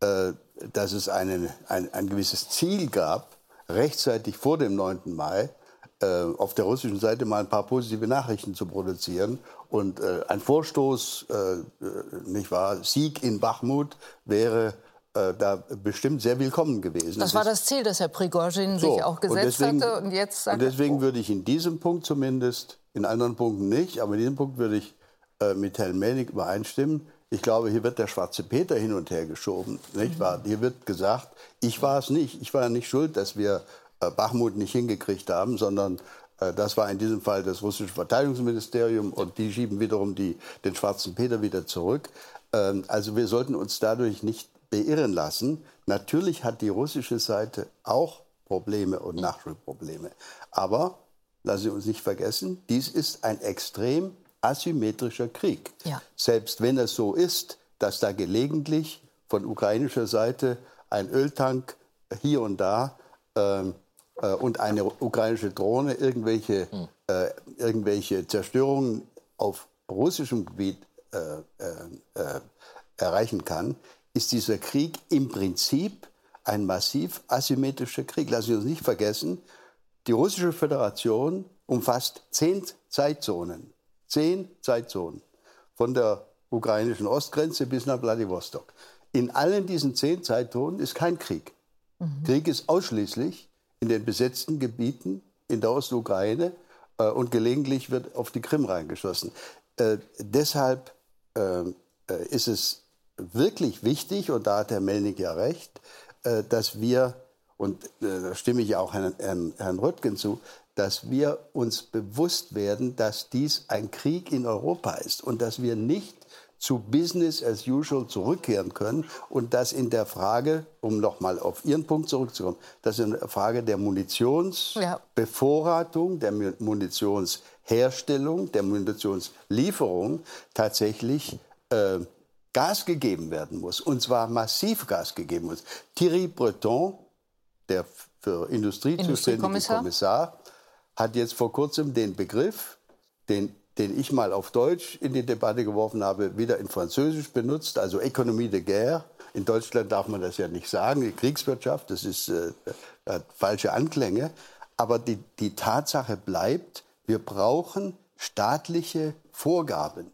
äh, dass es einen, ein, ein gewisses Ziel gab, rechtzeitig vor dem neunten Mai, auf der russischen Seite mal ein paar positive Nachrichten zu produzieren. Und äh, ein Vorstoß, äh, nicht wahr, Sieg in Bachmut wäre äh, da bestimmt sehr willkommen gewesen. Das war das Ziel, das Herr Prigoschin so, sich auch gesetzt und deswegen, hatte. Und, jetzt sagt und deswegen er, oh. würde ich in diesem Punkt zumindest, in anderen Punkten nicht, aber in diesem Punkt würde ich äh, mit Herrn Melnyk übereinstimmen. Ich glaube, hier wird der schwarze Peter hin und her geschoben. Nicht mhm. wahr? Hier wird gesagt, ich war es nicht, ich war nicht schuld, dass wir Bachmut nicht hingekriegt haben, sondern äh, das war in diesem Fall das russische Verteidigungsministerium und die schieben wiederum die, den schwarzen Peter wieder zurück. Ähm, also wir sollten uns dadurch nicht beirren lassen. Natürlich hat die russische Seite auch Probleme und Nachschubprobleme. Aber lassen Sie uns nicht vergessen, dies ist ein extrem asymmetrischer Krieg. Ja. Selbst wenn es so ist, dass da gelegentlich von ukrainischer Seite ein Öltank hier und da ähm, und eine ukrainische Drohne irgendwelche, hm. äh, irgendwelche Zerstörungen auf russischem Gebiet äh, äh, erreichen kann, ist dieser Krieg im Prinzip ein massiv asymmetrischer Krieg. Lassen Sie uns nicht vergessen, die Russische Föderation umfasst zehn Zeitzonen. Zehn Zeitzonen. Von der ukrainischen Ostgrenze bis nach Wladiwostok. In allen diesen zehn Zeitzonen ist kein Krieg. Mhm. Krieg ist ausschließlich in den besetzten Gebieten in der Ostukraine äh, und gelegentlich wird auf die Krim reingeschossen. Äh, deshalb äh, ist es wirklich wichtig, und da hat Herr Melnyk ja recht, äh, dass wir, und äh, da stimme ich auch Herrn, Herrn, Herrn Röttgen zu, dass wir uns bewusst werden, dass dies ein Krieg in Europa ist und dass wir nicht zu Business as usual zurückkehren können und dass in der Frage, um nochmal auf Ihren Punkt zurückzukommen, dass in der Frage der Munitionsbevorratung, der Munitionsherstellung, der Munitionslieferung tatsächlich äh, Gas gegeben werden muss, und zwar massiv Gas gegeben muss. Thierry Breton, der für Industrie zuständige Kommissar, hat jetzt vor kurzem den Begriff, den den ich mal auf Deutsch in die Debatte geworfen habe, wieder in Französisch benutzt, also Économie de guerre. In Deutschland darf man das ja nicht sagen, die Kriegswirtschaft, das ist äh, hat falsche Anklänge. Aber die, die Tatsache bleibt, wir brauchen staatliche Vorgaben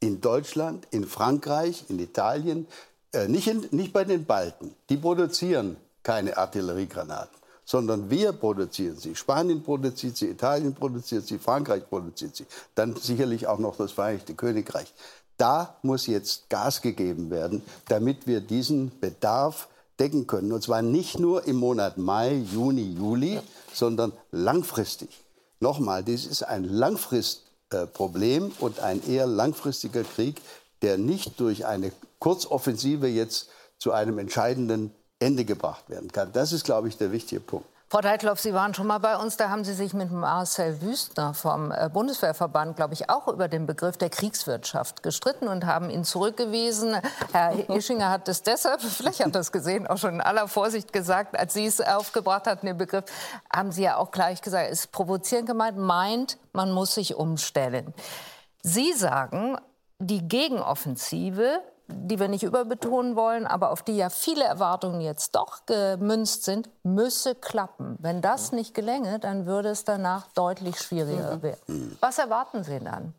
in Deutschland, in Frankreich, in Italien, äh, nicht, in, nicht bei den Balten. Die produzieren keine Artilleriegranaten, sondern wir produzieren sie. Spanien produziert sie, Italien produziert sie, Frankreich produziert sie. Dann sicherlich auch noch das Vereinigte Königreich. Da muss jetzt Gas gegeben werden, damit wir diesen Bedarf decken können. Und zwar nicht nur im Monat Mai, Juni, Juli, ja. sondern langfristig. Nochmal, dies ist ein Langfristproblem und ein eher langfristiger Krieg, der nicht durch eine Kurzoffensive jetzt zu einem entscheidenden Ende gebracht werden kann. Das ist, glaube ich, der wichtige Punkt. Frau Deitelhoff, Sie waren schon mal bei uns, da haben Sie sich mit Marcel Wüstner vom Bundeswehrverband, glaube ich, auch über den Begriff der Kriegswirtschaft gestritten und haben ihn zurückgewiesen. Herr Ischinger hat es deshalb, vielleicht hat er es gesehen, auch schon in aller Vorsicht gesagt, als Sie es aufgebracht hatten, den Begriff, haben Sie ja auch gleich gesagt, es ist provozierend gemeint, meint, man muss sich umstellen. Sie sagen, die Gegenoffensive die wir nicht überbetonen wollen, aber auf die ja viele Erwartungen jetzt doch gemünzt sind, müsse klappen. Wenn das nicht gelänge, dann würde es danach deutlich schwieriger werden. Was erwarten Sie dann?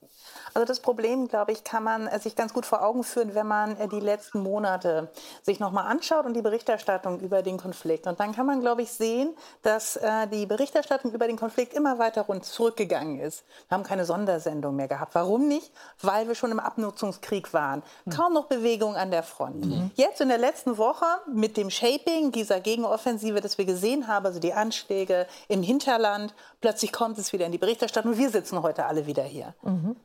Also das Problem, glaube ich, kann man sich ganz gut vor Augen führen, wenn man die letzten Monate sich nochmal anschaut und die Berichterstattung über den Konflikt. Und dann kann man, glaube ich, sehen, dass die Berichterstattung über den Konflikt immer weiter rund zurückgegangen ist. Wir haben keine Sondersendung mehr gehabt. Warum nicht? Weil wir schon im Abnutzungskrieg waren. Kaum noch Bewegung an der Front. Mhm. Jetzt in der letzten Woche mit dem Shaping dieser Gegenoffensive, das wir gesehen haben, also die Anschläge im Hinterland, plötzlich kommt es wieder in die Berichterstattung und wir sitzen heute alle wieder hier. Mhm.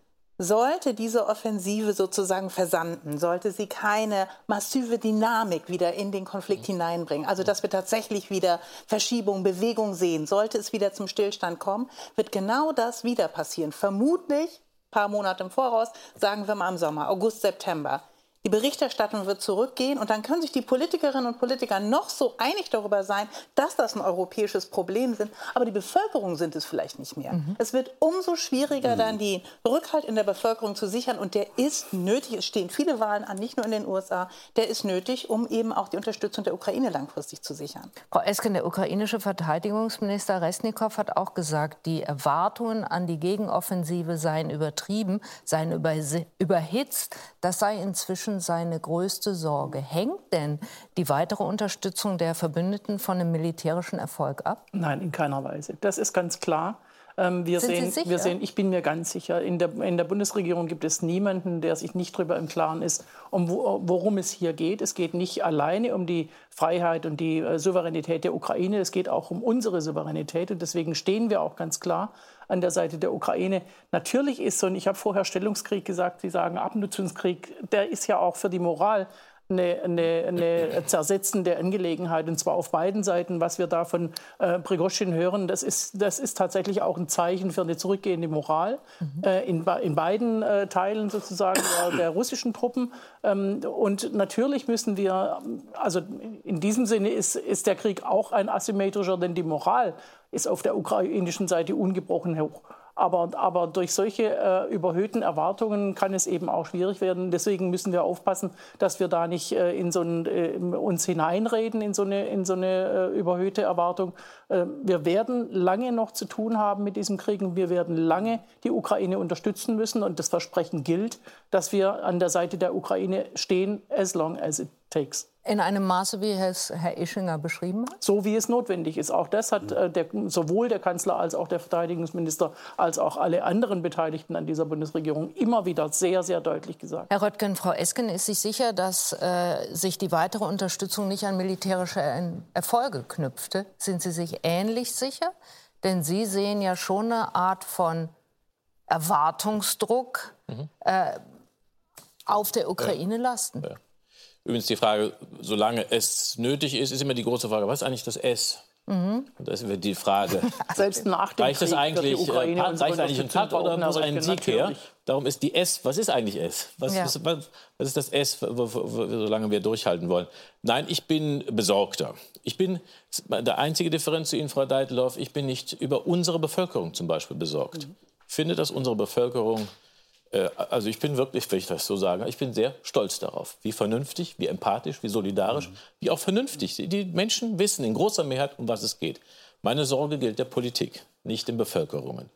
Sollte diese Offensive sozusagen versanden, sollte sie keine massive Dynamik wieder in den Konflikt hineinbringen, also dass wir tatsächlich wieder Verschiebung, Bewegung sehen, sollte es wieder zum Stillstand kommen, wird genau das wieder passieren. Vermutlich, ein paar Monate im Voraus, sagen wir mal im Sommer, August, September. Die Berichterstattung wird zurückgehen und dann können sich die Politikerinnen und Politiker noch so einig darüber sein, dass das ein europäisches Problem ist, aber die Bevölkerung sind es vielleicht nicht mehr. Mhm. Es wird umso schwieriger, mhm. dann den Rückhalt in der Bevölkerung zu sichern und der ist nötig. Es stehen viele Wahlen an, nicht nur in den U S A. Der ist nötig, um eben auch die Unterstützung der Ukraine langfristig zu sichern. Frau Esken, der ukrainische Verteidigungsminister Resnikow hat auch gesagt, die Erwartungen an die Gegenoffensive seien übertrieben, seien überhitzt. Das sei inzwischen seine größte Sorge. Hängt denn die weitere Unterstützung der Verbündeten von einem militärischen Erfolg ab? Nein, in keiner Weise. Das ist ganz klar. Wir sehen, wir sehen, ich bin mir ganz sicher, in der, in der Bundesregierung gibt es niemanden, der sich nicht darüber im Klaren ist, um wo, worum es hier geht. Es geht nicht alleine um die Freiheit und die Souveränität der Ukraine, es geht auch um unsere Souveränität. Und deswegen stehen wir auch ganz klar an der Seite der Ukraine. Natürlich ist so, und ich habe vorher Stellungskrieg gesagt, Sie sagen Abnutzungskrieg, der ist ja auch für die Moral Eine, eine, eine zersetzende Angelegenheit, und zwar auf beiden Seiten. Was wir da von äh, Prigoschin hören, das ist, das ist tatsächlich auch ein Zeichen für eine zurückgehende Moral mhm. äh, in, in beiden äh, Teilen sozusagen der, der russischen Truppen. Ähm, und natürlich müssen wir, also in diesem Sinne ist, ist der Krieg auch ein asymmetrischer, denn die Moral ist auf der ukrainischen Seite ungebrochen hoch. Aber, aber durch solche äh, überhöhten Erwartungen kann es eben auch schwierig werden. Deswegen müssen wir aufpassen, dass wir da nicht äh, in so ein, äh, uns hineinreden in so eine, in so eine äh, überhöhte Erwartung. Äh, wir werden lange noch zu tun haben mit diesem Krieg. Wir werden lange die Ukraine unterstützen müssen. Und das Versprechen gilt, dass wir an der Seite der Ukraine stehen, as long as it takes. In einem Maße, wie es Herr Ischinger beschrieben hat? So wie es notwendig ist. Auch das hat äh, der, sowohl der Kanzler als auch der Verteidigungsminister als auch alle anderen Beteiligten an dieser Bundesregierung immer wieder sehr, sehr deutlich gesagt. Herr Röttgen, Frau Esken ist sich sicher, dass äh, sich die weitere Unterstützung nicht an militärische Erfolge knüpfte. Sind Sie sich ähnlich sicher? Denn Sie sehen ja schon eine Art von Erwartungsdruck mhm. äh, auf der Ukraine ja. lasten. Ja. Übrigens die Frage, solange es nötig ist, ist immer die große Frage, was ist eigentlich das S? Mhm. Das ist die Frage. Selbst nach dem reicht Krieg, das eigentlich, die Ukraine reicht eigentlich ein Cut oder muss ein Sieg her? Darum ist die S, was ist eigentlich S? Was, ja. was, was, was ist das S, solange wir durchhalten wollen? Nein, ich bin besorgter. Ich bin, der einzige Differenz zu Ihnen, Frau Deitelhoff, ich bin nicht über unsere Bevölkerung zum Beispiel besorgt. Mhm. Ich finde, dass unsere Bevölkerung... Also ich bin wirklich, wenn ich das so sage, ich bin sehr stolz darauf, wie vernünftig, wie empathisch, wie solidarisch, mhm. wie auch vernünftig. Die Menschen wissen in großer Mehrheit, um was es geht. Meine Sorge gilt der Politik, nicht den Bevölkerungen.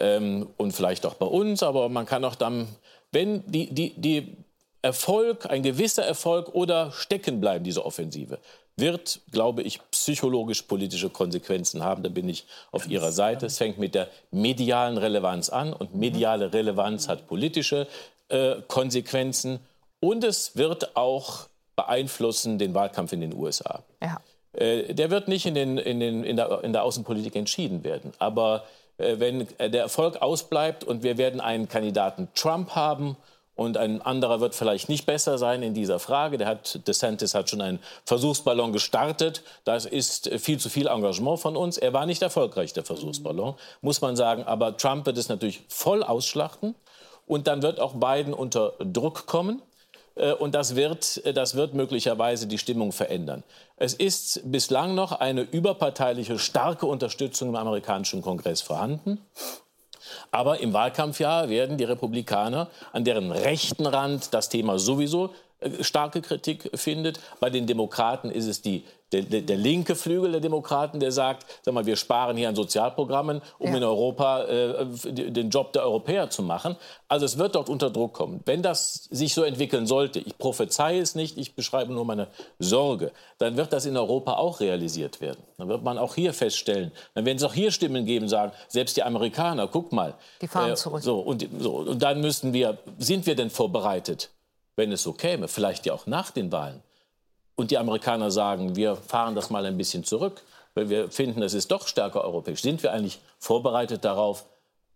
Ähm, und vielleicht auch bei uns, aber man kann auch dann, wenn die, die, die Erfolg, ein gewisser Erfolg oder Steckenbleiben dieser Offensive wird, glaube ich, psychologisch-politische Konsequenzen haben. Da bin ich auf Ihrer Seite. Es fängt mit der medialen Relevanz an. Und mediale Relevanz hat politische äh, Konsequenzen. Und es wird auch beeinflussen den Wahlkampf in den U S A. Ja. Äh, der wird nicht in, den, in, den, in, der, in der Außenpolitik entschieden werden. Aber äh, wenn der Erfolg ausbleibt und wir werden einen Kandidaten Trump haben, und ein anderer wird vielleicht nicht besser sein in dieser Frage. Der hat, DeSantis hat schon einen Versuchsballon gestartet. Das ist viel zu viel Engagement von uns. Er war nicht erfolgreich, der Versuchsballon, muss man sagen. Aber Trump wird es natürlich voll ausschlachten. Und dann wird auch Biden unter Druck kommen. Und das wird, das wird möglicherweise die Stimmung verändern. Es ist bislang noch eine überparteiliche, starke Unterstützung im amerikanischen Kongress vorhanden. Aber im Wahlkampfjahr werden die Republikaner an deren rechten Rand das Thema sowieso starke Kritik findet. Bei den Demokraten ist es die, der, der linke Flügel der Demokraten, der sagt, sag mal, wir sparen hier an Sozialprogrammen, um ja. in Europa äh, den Job der Europäer zu machen. Also es wird dort unter Druck kommen. Wenn das sich so entwickeln sollte, ich prophezeie es nicht, ich beschreibe nur meine Sorge, dann wird das in Europa auch realisiert werden. Dann wird man auch hier feststellen, dann werden es auch hier Stimmen geben, sagen, selbst die Amerikaner, guck mal. Die fahren äh, zurück. So, und, so, und dann müssten wir, sind wir denn vorbereitet? Wenn es so käme, vielleicht ja auch nach den Wahlen, und die Amerikaner sagen, wir fahren das mal ein bisschen zurück, weil wir finden, es ist doch stärker europäisch. Sind wir eigentlich vorbereitet darauf,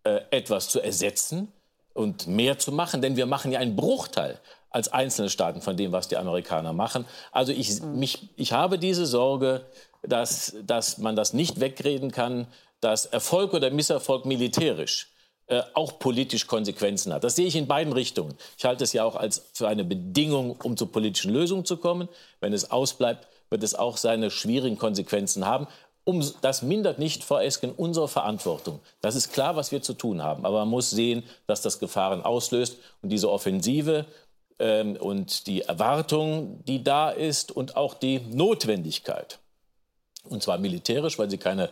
äh, etwas zu ersetzen und mehr zu machen? Denn wir machen ja einen Bruchteil als einzelne Staaten von dem, was die Amerikaner machen. Also ich, mich, ich habe diese Sorge, dass, dass man das nicht wegreden kann, dass Erfolg oder Misserfolg militärisch Äh, auch politisch Konsequenzen hat. Das sehe ich in beiden Richtungen. Ich halte es ja auch als für eine Bedingung, um zur politischen Lösung zu kommen. Wenn es ausbleibt, wird es auch seine schwierigen Konsequenzen haben. Um, das mindert nicht, Frau Esken, unsere Verantwortung. Das ist klar, was wir zu tun haben. Aber man muss sehen, dass das Gefahren auslöst. Und diese Offensive ähm, und die Erwartung, die da ist, und auch die Notwendigkeit, und zwar militärisch, weil sie keine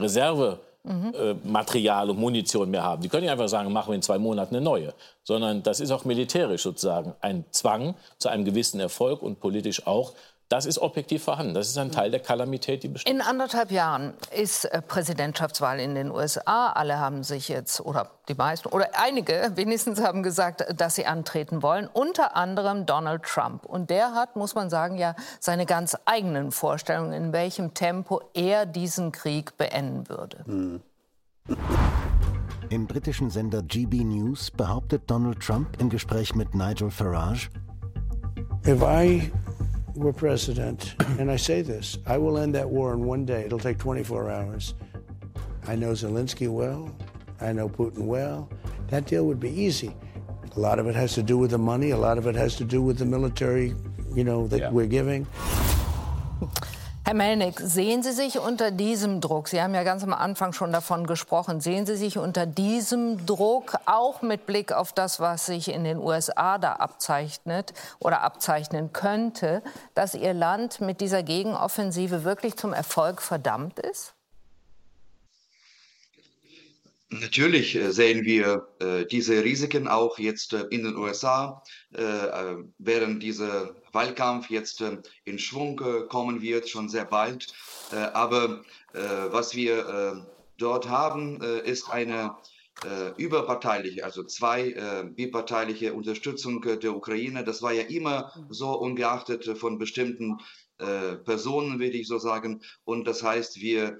Reserve Mhm. Material und Munition mehr haben. Die können nicht einfach sagen, machen wir in zwei Monaten eine neue. Sondern das ist auch militärisch sozusagen ein Zwang zu einem gewissen Erfolg und politisch auch. Das ist objektiv vorhanden. Das ist ein Teil der Kalamität, die besteht. In anderthalb Jahren ist Präsidentschaftswahl in den U S A. Alle haben sich jetzt, oder die meisten, oder einige wenigstens haben gesagt, dass sie antreten wollen. Unter anderem Donald Trump. Und der hat, muss man sagen, ja seine ganz eigenen Vorstellungen, in welchem Tempo er diesen Krieg beenden würde. Hm. Im britischen Sender G B News behauptet Donald Trump im Gespräch mit Nigel Farage, If I were president, and I say this, I will end that war in one day. It'll take twenty-four hours. I know Zelensky well. I know Putin well. That deal would be easy. A lot of it has to do with the money. A lot of it has to do with the military, you know, that yeah. we're giving. Herr Melnyk, sehen Sie sich unter diesem Druck, Sie haben ja ganz am Anfang schon davon gesprochen, sehen Sie sich unter diesem Druck, auch mit Blick auf das, was sich in den U S A da abzeichnet oder abzeichnen könnte, dass Ihr Land mit dieser Gegenoffensive wirklich zum Erfolg verdammt ist? Natürlich sehen wir äh, diese Risiken auch jetzt äh, in den U S A, äh, während dieser Wahlkampf jetzt äh, in Schwung äh, kommen wird, schon sehr bald. Äh, aber äh, was wir äh, dort haben, äh, ist eine äh, überparteiliche, also zwei äh, biparteiliche Unterstützung äh, der Ukraine. Das war ja immer so, ungeachtet äh, von bestimmten äh, Personen, würde ich so sagen. Und das heißt, wir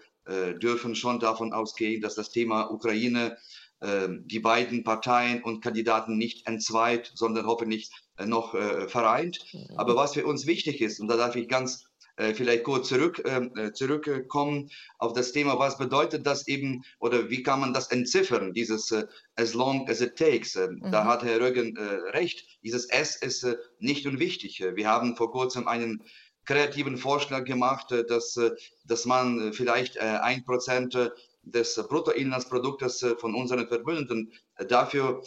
dürfen schon davon ausgehen, dass das Thema Ukraine äh, die beiden Parteien und Kandidaten nicht entzweit, sondern hoffentlich äh, noch äh, vereint. Aber was für uns wichtig ist, und da darf ich ganz äh, vielleicht kurz zurück, äh, zurückkommen auf das Thema, was bedeutet das eben, oder wie kann man das entziffern, dieses äh, as long as it takes. Äh, mhm. Da hat Herr Röttgen äh, recht, dieses S ist äh, nicht unwichtig. Wir haben vor kurzem einen kreativen Vorschlag gemacht, dass, dass man vielleicht ein Prozent des Bruttoinlandsproduktes von unseren Verbündeten dafür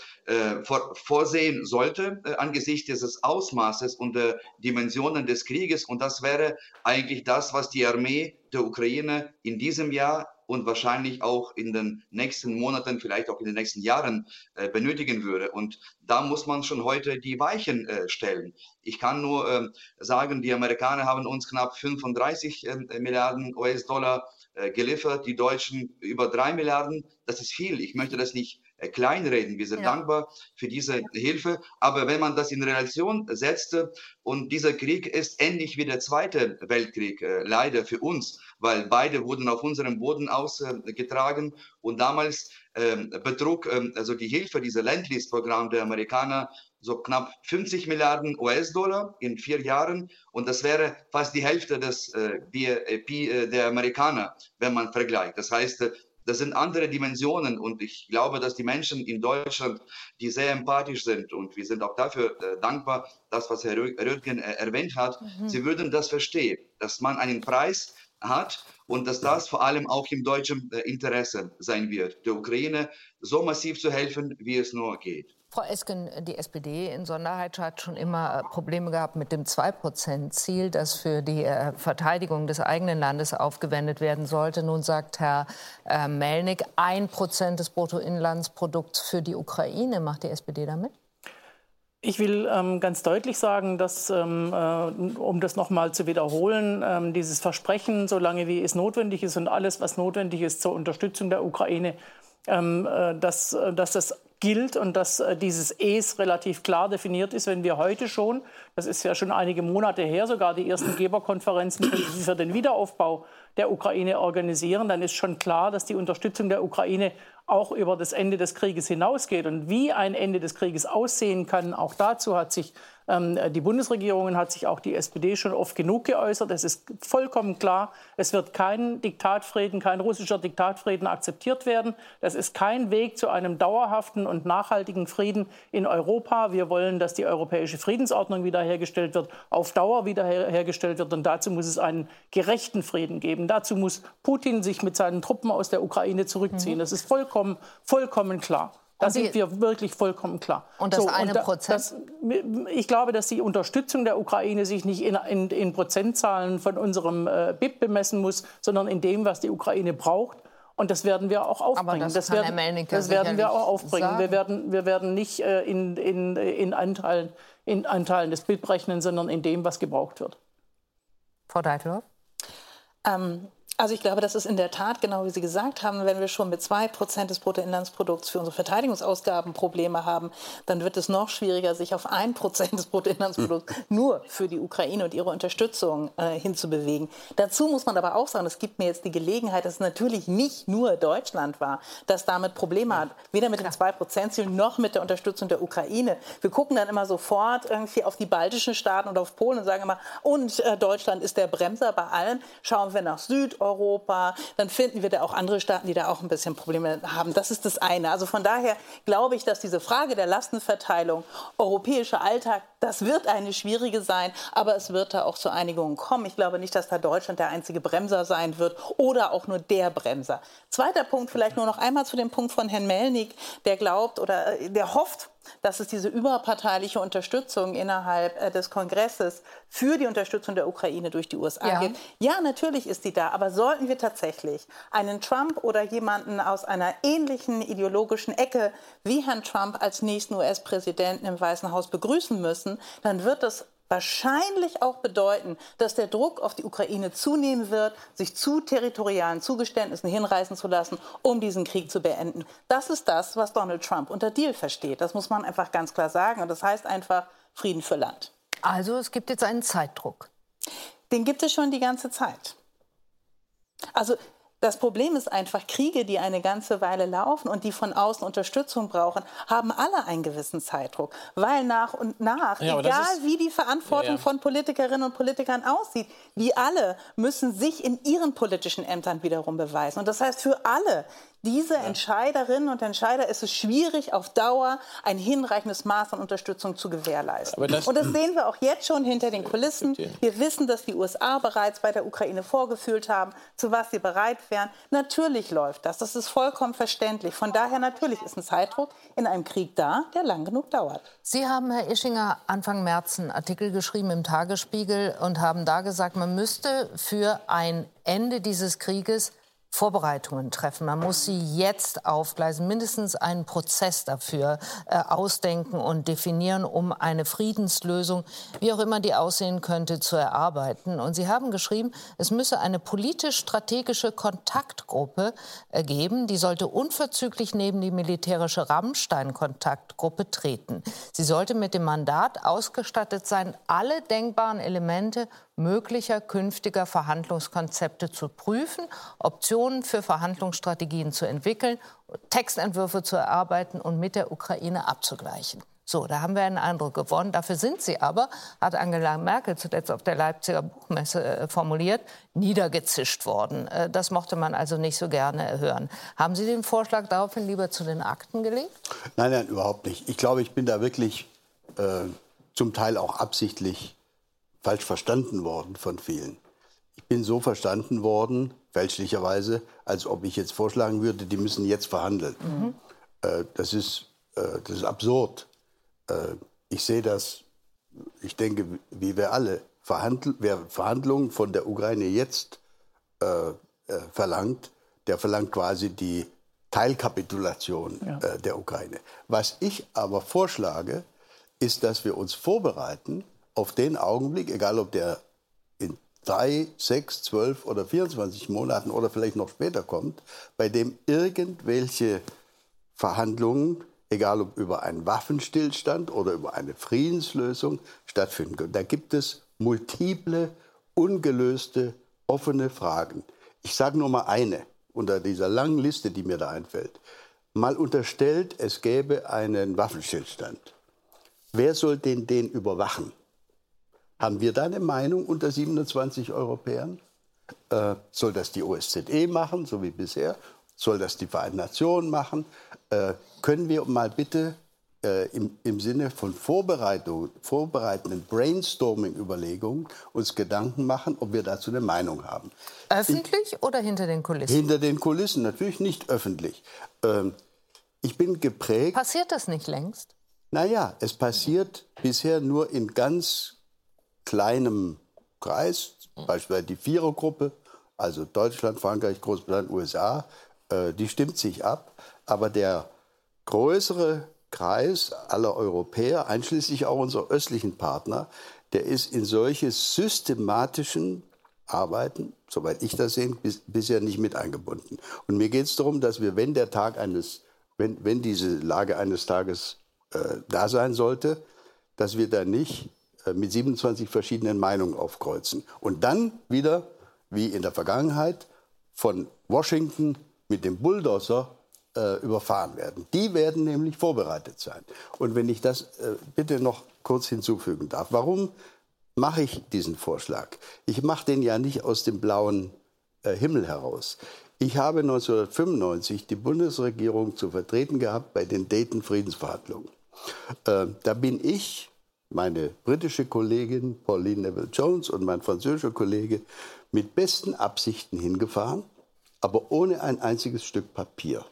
vorsehen sollte, angesichts dieses Ausmaßes und der Dimensionen des Krieges. Und das wäre eigentlich das, was die Armee der Ukraine in diesem Jahr und wahrscheinlich auch in den nächsten Monaten, vielleicht auch in den nächsten Jahren äh, benötigen würde. Und da muss man schon heute die Weichen äh, stellen. Ich kann nur äh, sagen, die Amerikaner haben uns knapp fünfunddreißig äh, Milliarden U S Dollar äh, geliefert, die Deutschen über drei Milliarden. Das ist viel. Ich möchte das nicht äh, kleinreden. Wir sind ja. dankbar für diese ja. Hilfe. Aber wenn man das in Relation setzte, und dieser Krieg ist ähnlich wie der Zweite Weltkrieg, äh, leider für uns, weil beide wurden auf unserem Boden ausgetragen. Und damals ähm, betrug ähm, also die Hilfe, dieses Lend-Lease-Programm der Amerikaner, so knapp fünfzig Milliarden U S Dollar in vier Jahren. Und das wäre fast die Hälfte des äh, B I P äh, der Amerikaner, wenn man vergleicht. Das heißt, äh, das sind andere Dimensionen. Und ich glaube, dass die Menschen in Deutschland, die sehr empathisch sind, und wir sind auch dafür äh, dankbar, das, was Herr Röttgen äh, erwähnt hat, mhm. sie würden das verstehen, dass man einen Preis hat und dass das vor allem auch im deutschen Interesse sein wird, der Ukraine so massiv zu helfen, wie es nur geht. Frau Esken, die S P D in Sonderheit hat schon immer Probleme gehabt mit dem zwei Prozent Ziel, das für die Verteidigung des eigenen Landes aufgewendet werden sollte. Nun sagt Herr Melnyk, ein Prozent des Bruttoinlandsprodukts für die Ukraine. Macht die S P D damit? Ich will ähm, ganz deutlich sagen, dass, ähm, äh, um das nochmal zu wiederholen, ähm, dieses Versprechen, solange wie es notwendig ist und alles, was notwendig ist zur Unterstützung der Ukraine, ähm, äh, dass, äh, dass das gilt und dass äh, dieses Es relativ klar definiert ist. Wenn wir heute schon, das ist ja schon einige Monate her, sogar die ersten Geberkonferenzen für den Wiederaufbau der Ukraine organisieren, dann ist schon klar, dass die Unterstützung der Ukraine auch über das Ende des Krieges hinausgeht. Und wie ein Ende des Krieges aussehen kann, auch dazu hat sich ähm, die Bundesregierung und hat sich auch die S P D schon oft genug geäußert. Es ist vollkommen klar, es wird kein Diktatfrieden, kein russischer Diktatfrieden akzeptiert werden. Das ist kein Weg zu einem dauerhaften und nachhaltigen Frieden in Europa. Wir wollen, dass die europäische Friedensordnung wiederhergestellt wird, auf Dauer wiederhergestellt wird. Und dazu muss es einen gerechten Frieden geben. Dazu muss Putin sich mit seinen Truppen aus der Ukraine zurückziehen. Mhm. Das ist vollkommen vollkommen klar. Da die, sind wir wirklich vollkommen klar. Und das so, eine und da, Prozent? Das, ich glaube, dass die Unterstützung der Ukraine sich nicht in, in, in Prozentzahlen von unserem äh, B I P bemessen muss, sondern in dem, was die Ukraine braucht. Und das werden wir auch aufbringen. Aber das, das, werden, das werden wir auch aufbringen. Wir werden, wir werden nicht äh, in, in, in, Anteilen, in Anteilen des B I P rechnen, sondern in dem, was gebraucht wird. Frau Deitelhoff? Ähm, Also ich glaube, das ist in der Tat, genau wie Sie gesagt haben, wenn wir schon mit zwei Prozent des Bruttoinlandsprodukts für unsere Verteidigungsausgaben Probleme haben, dann wird es noch schwieriger, sich auf ein Prozent des Bruttoinlandsprodukts nur für die Ukraine und ihre Unterstützung äh, hinzubewegen. Dazu muss man aber auch sagen, es gibt mir jetzt die Gelegenheit, dass es natürlich nicht nur Deutschland war, das damit Probleme hat, weder mit dem zwei Prozent Ziel noch mit der Unterstützung der Ukraine. Wir gucken dann immer sofort irgendwie auf die baltischen Staaten oder auf Polen und sagen immer, und äh, Deutschland ist der Bremser bei allem. Schauen wir nach Südeuropa. Europa, dann finden wir da auch andere Staaten, die da auch ein bisschen Probleme haben. Das ist das eine. Also von daher glaube ich, dass diese Frage der Lastenverteilung, europäischer Alltag, das wird eine schwierige sein, aber es wird da auch zu Einigungen kommen. Ich glaube nicht, dass da Deutschland der einzige Bremser sein wird oder auch nur der Bremser. Zweiter Punkt, vielleicht nur noch einmal zu dem Punkt von Herrn Melnyk, der glaubt oder der hofft, dass es diese überparteiliche Unterstützung innerhalb des Kongresses für die Unterstützung der Ukraine durch die U S A ja. gibt. Ja, natürlich ist die da, aber sollten wir tatsächlich einen Trump oder jemanden aus einer ähnlichen ideologischen Ecke wie Herrn Trump als nächsten U S-Präsidenten im Weißen Haus begrüßen müssen, dann wird das wahrscheinlich auch bedeuten, dass der Druck auf die Ukraine zunehmen wird, sich zu territorialen Zugeständnissen hinreißen zu lassen, um diesen Krieg zu beenden. Das ist das, was Donald Trump unter Deal versteht. Das muss man einfach ganz klar sagen. Und das heißt einfach Frieden für Land. Also es gibt jetzt einen Zeitdruck. Den gibt es schon die ganze Zeit. Also das Problem ist einfach, Kriege, die eine ganze Weile laufen und die von außen Unterstützung brauchen, haben alle einen gewissen Zeitdruck. Weil nach und nach, ja, egal ist, wie die Verantwortung ja, ja. von Politikerinnen und Politikern aussieht, die alle müssen sich in ihren politischen Ämtern wiederum beweisen. Und das heißt für alle diese ja. Entscheiderinnen und Entscheider ist es schwierig, auf Dauer ein hinreichendes Maß an Unterstützung zu gewährleisten. Das, und das sehen wir auch jetzt schon hinter den Kulissen. Wir wissen, dass die U S A bereits bei der Ukraine vorgefühlt haben, zu was sie bereit wären. Natürlich läuft das. Das ist vollkommen verständlich. Von daher natürlich ist ein Zeitdruck in einem Krieg da, der lang genug dauert. Sie haben, Herr Ischinger, Anfang März einen Artikel geschrieben im Tagesspiegel und haben da gesagt, man müsste für ein Ende dieses Krieges Vorbereitungen treffen. Man muss sie jetzt aufgleisen, mindestens einen Prozess dafür äh, ausdenken und definieren, um eine Friedenslösung, wie auch immer die aussehen könnte, zu erarbeiten. Und Sie haben geschrieben, es müsse eine politisch-strategische Kontaktgruppe äh, geben, die sollte unverzüglich neben die militärische Rammstein-Kontaktgruppe treten. Sie sollte mit dem Mandat ausgestattet sein, alle denkbaren Elemente möglicher künftiger Verhandlungskonzepte zu prüfen, Optionen für Verhandlungsstrategien zu entwickeln, Textentwürfe zu erarbeiten und mit der Ukraine abzugleichen. So, da haben wir einen Eindruck gewonnen. Dafür sind sie aber, hat Angela Merkel zuletzt auf der Leipziger Buchmesse formuliert, niedergezischt worden. Das mochte man also nicht so gerne hören. Haben Sie den Vorschlag daraufhin lieber zu den Akten gelegt? Nein, nein, überhaupt nicht. Ich glaube, ich bin da wirklich äh, zum Teil auch absichtlich falsch verstanden worden von vielen. Ich bin so verstanden worden, fälschlicherweise, als ob ich jetzt vorschlagen würde, die müssen jetzt verhandeln. Mhm. Das ist Äh, das ist absurd. Äh, ich sehe das, ich denke, wie wir alle, Verhandl- wer Verhandlungen von der Ukraine jetzt äh, äh, verlangt, der verlangt quasi die Teilkapitulation ja. äh, der Ukraine. Was ich aber vorschlage, ist, dass wir uns vorbereiten auf den Augenblick, egal ob der in drei, sechs, zwölf oder vierundzwanzig Monaten oder vielleicht noch später kommt, bei dem irgendwelche Verhandlungen, egal ob über einen Waffenstillstand oder über eine Friedenslösung, stattfinden können. Da gibt es multiple, ungelöste, offene Fragen. Ich sage nur mal eine unter dieser langen Liste, die mir da einfällt. Mal unterstellt, es gäbe einen Waffenstillstand. Wer soll denn den überwachen? Haben wir da eine Meinung unter siebenundzwanzig Europäern? Äh, soll das die O S Z E machen, so wie bisher? Soll das die Vereinten Nationen machen? Äh, können wir mal bitte äh, im, im Sinne von Vorbereitung, vorbereitenden Brainstorming-Überlegungen uns Gedanken machen, ob wir dazu eine Meinung haben? Öffentlich ich, oder hinter den Kulissen? Hinter den Kulissen, natürlich nicht öffentlich. Ähm, ich bin geprägt... Passiert das nicht längst? Naja, es passiert bisher nur in ganz... kleinem Kreis, beispielsweise die Vierergruppe, also Deutschland, Frankreich, Großbritannien, U S A, äh, die stimmt sich ab. Aber der größere Kreis aller Europäer, einschließlich auch unserer östlichen Partner, der ist in solche systematischen Arbeiten, soweit ich das sehe, bis, bisher nicht mit eingebunden. Und mir geht es darum, dass wir, wenn der Tag eines, wenn, wenn diese Lage eines Tages äh, da sein sollte, dass wir da nicht mit siebenundzwanzig verschiedenen Meinungen aufkreuzen. Und dann wieder, wie in der Vergangenheit, von Washington mit dem Bulldozer äh, überfahren werden. Die werden nämlich vorbereitet sein. Und wenn ich das äh, bitte noch kurz hinzufügen darf. Warum mache ich diesen Vorschlag? Ich mache den ja nicht aus dem blauen äh, Himmel heraus. Ich habe neunzehnhundertfünfundneunzig die Bundesregierung zu vertreten gehabt bei den Dayton-Friedensverhandlungen. Äh, da bin ich... meine britische Kollegin Pauline Neville-Jones und mein französischer Kollege mit besten Absichten hingefahren, aber ohne ein einziges Stück Papier.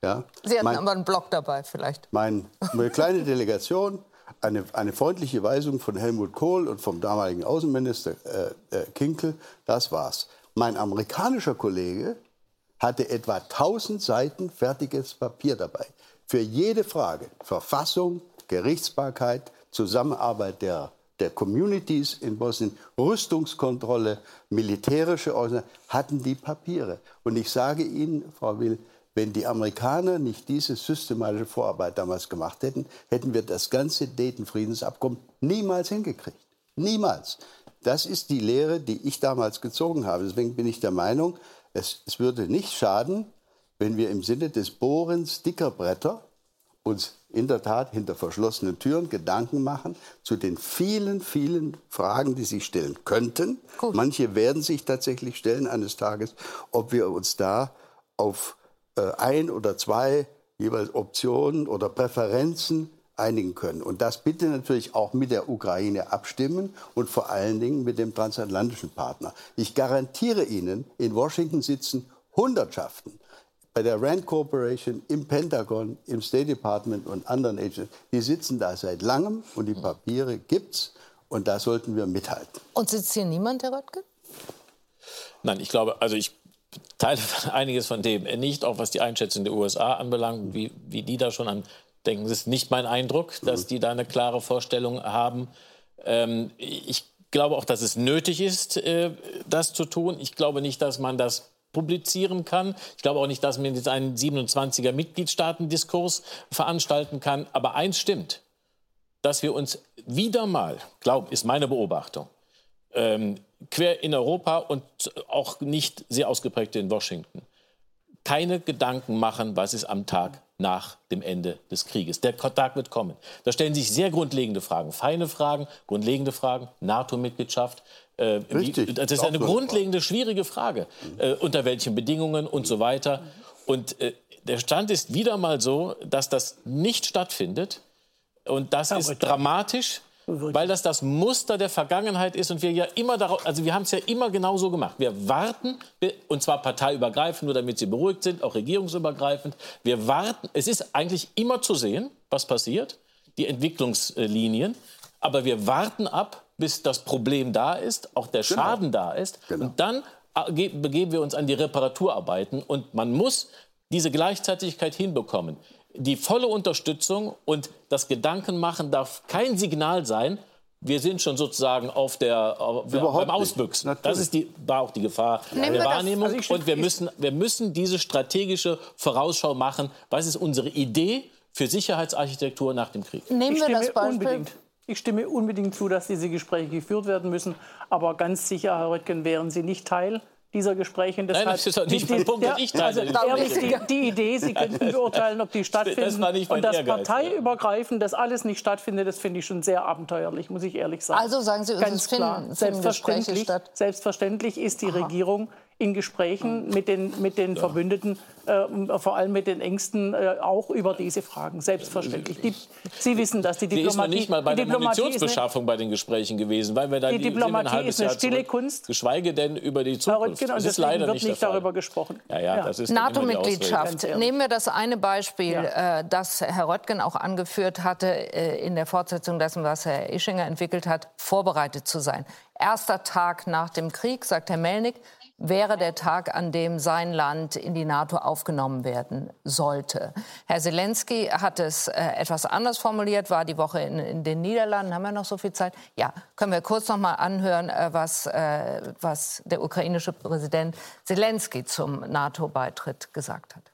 Ja, Sie hatten mein, aber einen Block dabei vielleicht. Mein, meine kleine Delegation, eine, eine freundliche Weisung von Helmut Kohl und vom damaligen Außenminister äh, äh, Kinkel, das war's. Mein amerikanischer Kollege hatte etwa tausend Seiten fertiges Papier dabei. Für jede Frage, Verfassung, Gerichtsbarkeit, Zusammenarbeit der, der Communities in Bosnien, Rüstungskontrolle, militärische Ordnung, hatten die Papiere. Und ich sage Ihnen, Frau Will, wenn die Amerikaner nicht diese systematische Vorarbeit damals gemacht hätten, hätten wir das ganze Dayton-Friedensabkommen niemals hingekriegt. Niemals. Das ist die Lehre, die ich damals gezogen habe. Deswegen bin ich der Meinung, es, es würde nicht schaden, wenn wir im Sinne des Bohrens dicker Bretter uns in der Tat hinter verschlossenen Türen Gedanken machen zu den vielen, vielen Fragen, die sich stellen könnten. Gut. Manche werden sich tatsächlich stellen eines Tages, ob wir uns da auf äh, ein oder zwei jeweils Optionen oder Präferenzen einigen können. Und das bitte natürlich auch mit der Ukraine abstimmen und vor allen Dingen mit dem transatlantischen Partner. Ich garantiere Ihnen, in Washington sitzen Hundertschaften, bei der Rand Corporation, im Pentagon, im State Department und anderen Agencies, die sitzen da seit langem und die Papiere gibt's und da sollten wir mithalten. Und sitzt hier niemand, Herr Röttgen? Nein, ich glaube, also ich teile einiges von dem nicht, auch was die Einschätzung der U S A anbelangt, wie, wie die da schon an denken. Es ist nicht mein Eindruck, dass die da eine klare Vorstellung haben. Ähm, ich glaube auch, dass es nötig ist, äh, das zu tun. Ich glaube nicht, dass man das publizieren kann. Ich glaube auch nicht, dass man jetzt einen siebenundzwanziger Mitgliedstaatendiskurs veranstalten kann. Aber eins stimmt, dass wir uns wieder mal, glaube ist meine Beobachtung, ähm, quer in Europa und auch nicht sehr ausgeprägt in Washington, keine Gedanken machen, was ist am Tag nach dem Ende des Krieges. Der Tag wird kommen. Da stellen sich sehr grundlegende Fragen, feine Fragen, grundlegende Fragen, NATO-Mitgliedschaft. Äh, Richtig, wie, das ist eine grundlegende, schwierige Frage. Äh, unter welchen Bedingungen und so weiter. Und äh, der Stand ist wieder mal so, dass das nicht stattfindet. Und das ist dramatisch. weil das das Muster der Vergangenheit ist und wir ja immer darauf, also wir haben es ja immer genau so gemacht. Wir warten, und zwar parteiübergreifend, nur damit Sie beruhigt sind, auch regierungsübergreifend, wir warten, es ist eigentlich immer zu sehen, was passiert, die Entwicklungslinien, aber wir warten ab, bis das Problem da ist, auch der Schaden genau. da ist genau. und dann begeben wir uns an die Reparaturarbeiten und man muss diese Gleichzeitigkeit hinbekommen. Die volle Unterstützung und das Gedankenmachen darf kein Signal sein, wir sind schon sozusagen auf der, auf, beim Ausbüchsen. Das ist die, war auch die Gefahr Nehmen der Wahrnehmung. Also ich, und wir müssen, wir müssen diese strategische Vorausschau machen. Was ist unsere Idee für Sicherheitsarchitektur nach dem Krieg? Nehmen wir das Beispiel. Unbedingt. Ich stimme unbedingt zu, dass diese Gespräche geführt werden müssen. Aber ganz sicher, Herr Röttgen, wären Sie nicht Teil dieser Gespräche. Und deshalb Nein, das ist doch nicht mein Punkt, den ich teile. Also ehrlich, die, die Idee, Sie könnten beurteilen, ob die stattfinden. Das und das Ehrgeiz, parteiübergreifend, dass alles nicht stattfindet, das finde ich schon sehr abenteuerlich, muss ich ehrlich sagen. Also sagen Sie, ganz klar, finden, selbstverständlich, finden selbstverständlich ist die Aha. Regierung in Gesprächen mit den, mit den ja. Verbündeten, äh, vor allem mit den Ängsten, äh, auch über diese Fragen, selbstverständlich. Die, Sie wissen, dass die Diplomatie... Die ist noch nicht mal bei der Munitionsbeschaffung eine, bei den Gesprächen gewesen, weil wir da die Diplomatie ein halbes ist eine Jahr stille zurück, Kunst. Geschweige denn über die Zukunft. Genau, das ist leider wird nicht, nicht darüber gesprochen. Ja, ja, ja. NATO-Mitgliedschaft. Nehmen wir das eine Beispiel, ja. äh, das Herr Röttgen auch angeführt hatte, äh, in der Fortsetzung dessen, was Herr Ischinger entwickelt hat, vorbereitet zu sein. Erster Tag nach dem Krieg, sagt Herr Melnyk, wäre der Tag, an dem sein Land in die NATO aufgenommen werden sollte. Herr Zelensky hat es äh, etwas anders formuliert, war die Woche in, in den Niederlanden. Haben wir noch so viel Zeit? Ja, können wir kurz noch mal anhören, äh, was, äh, was der ukrainische Präsident Zelensky zum NATO-Beitritt gesagt hat.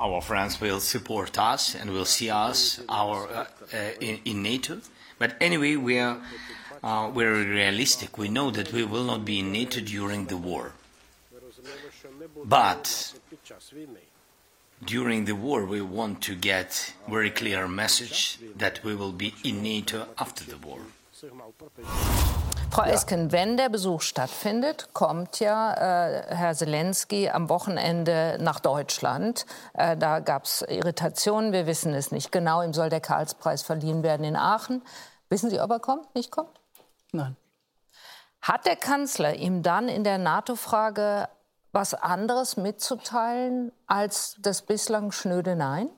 Our friends will support us and will see us our, uh, in, in NATO. But anyway, we are... Uh, we're realistic. We know that we will not be in NATO during the war. But during the war we want to get very clear message that we will be in NATO after the war. Frau Esken, wenn der Besuch stattfindet, kommt ja äh, Herr Zelensky am Wochenende nach Deutschland. Äh, da gab es Irritationen, wir wissen es nicht genau. Ihm soll der Karlspreis verliehen werden in Aachen. Wissen Sie, ob er kommt, nicht kommt? Nein. Hat der Kanzler ihm dann in der NATO-Frage was anderes mitzuteilen als das bislang schnöde Nein?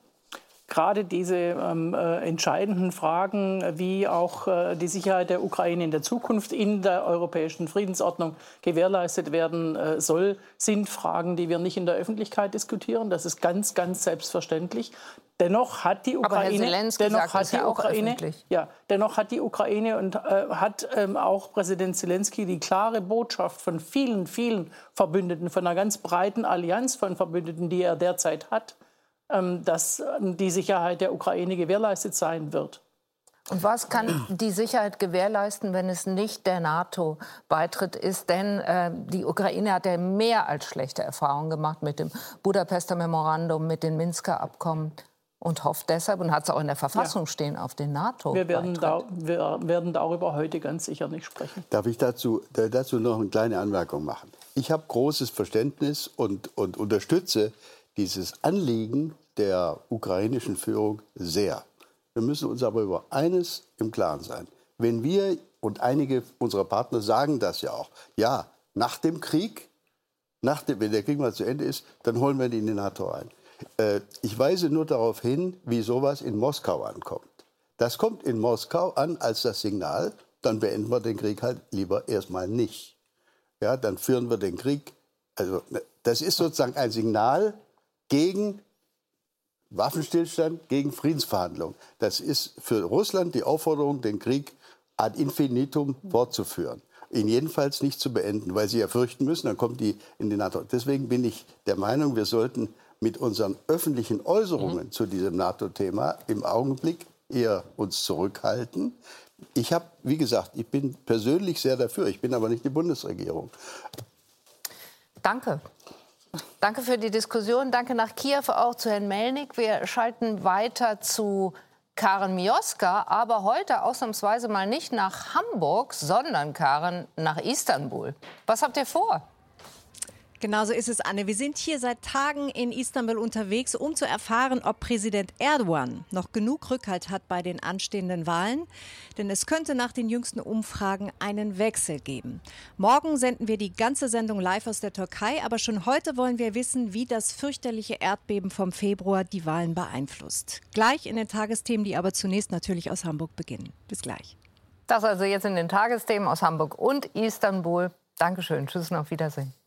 Gerade diese ähm, äh, entscheidenden Fragen, wie auch äh, die Sicherheit der Ukraine in der Zukunft in der europäischen Friedensordnung gewährleistet werden äh, soll, sind Fragen, die wir nicht in der Öffentlichkeit diskutieren. Das ist ganz, ganz selbstverständlich. Dennoch hat die Ukraine, dennoch hat die ja Ukraine, ja, dennoch hat die Ukraine und äh, hat ähm, auch Präsident Zelensky die klare Botschaft von vielen, vielen Verbündeten, von einer ganz breiten Allianz von Verbündeten, die er derzeit hat, ähm, dass ähm, die Sicherheit der Ukraine gewährleistet sein wird. Und was kann die Sicherheit gewährleisten, wenn es nicht der NATO-Beitritt ist? Denn äh, die Ukraine hat ja mehr als schlechte Erfahrungen gemacht mit dem Budapester Memorandum, mit den Minsker Abkommen. Und hofft deshalb und hat es auch in der Verfassung ja. stehen auf den NATO. Wir werden, da, wir werden darüber heute ganz sicher nicht sprechen. Darf ich dazu, dazu noch eine kleine Anmerkung machen? Ich habe großes Verständnis und, und unterstütze dieses Anliegen der ukrainischen Führung sehr. Wir müssen uns aber über eines im Klaren sein. Wenn wir, und einige unserer Partner sagen das ja auch, ja, nach dem Krieg, nach dem, wenn der Krieg mal zu Ende ist, dann holen wir die in die NATO ein. Ich weise nur darauf hin, wie sowas in Moskau ankommt. Das kommt in Moskau an als das Signal, dann beenden wir den Krieg halt lieber erstmal nicht. Ja, dann führen wir den Krieg. Also, das ist sozusagen ein Signal gegen Waffenstillstand, gegen Friedensverhandlungen. Das ist für Russland die Aufforderung, den Krieg ad infinitum fortzuführen. Ihn jedenfalls nicht zu beenden, weil sie ja fürchten müssen, dann kommt die in die NATO. Deswegen bin ich der Meinung, wir sollten mit unseren öffentlichen Äußerungen mhm. zu diesem NATO-Thema im Augenblick eher uns zurückhalten. Ich habe, wie gesagt, ich bin persönlich sehr dafür, ich bin aber nicht die Bundesregierung. Danke. Danke für die Diskussion. Danke nach Kiew auch zu Herrn Melnyk. Wir schalten weiter zu Karen Mioska, aber heute ausnahmsweise mal nicht nach Hamburg, sondern, Karen, nach Istanbul. Was habt ihr vor? Genau so ist es, Anne. Wir sind hier seit Tagen in Istanbul unterwegs, um zu erfahren, ob Präsident Erdogan noch genug Rückhalt hat bei den anstehenden Wahlen. Denn es könnte nach den jüngsten Umfragen einen Wechsel geben. Morgen senden wir die ganze Sendung live aus der Türkei. Aber schon heute wollen wir wissen, wie das fürchterliche Erdbeben vom Februar die Wahlen beeinflusst. Gleich in den Tagesthemen, die aber zunächst natürlich aus Hamburg beginnen. Bis gleich. Das also jetzt in den Tagesthemen aus Hamburg und Istanbul. Dankeschön. Tschüss und auf Wiedersehen.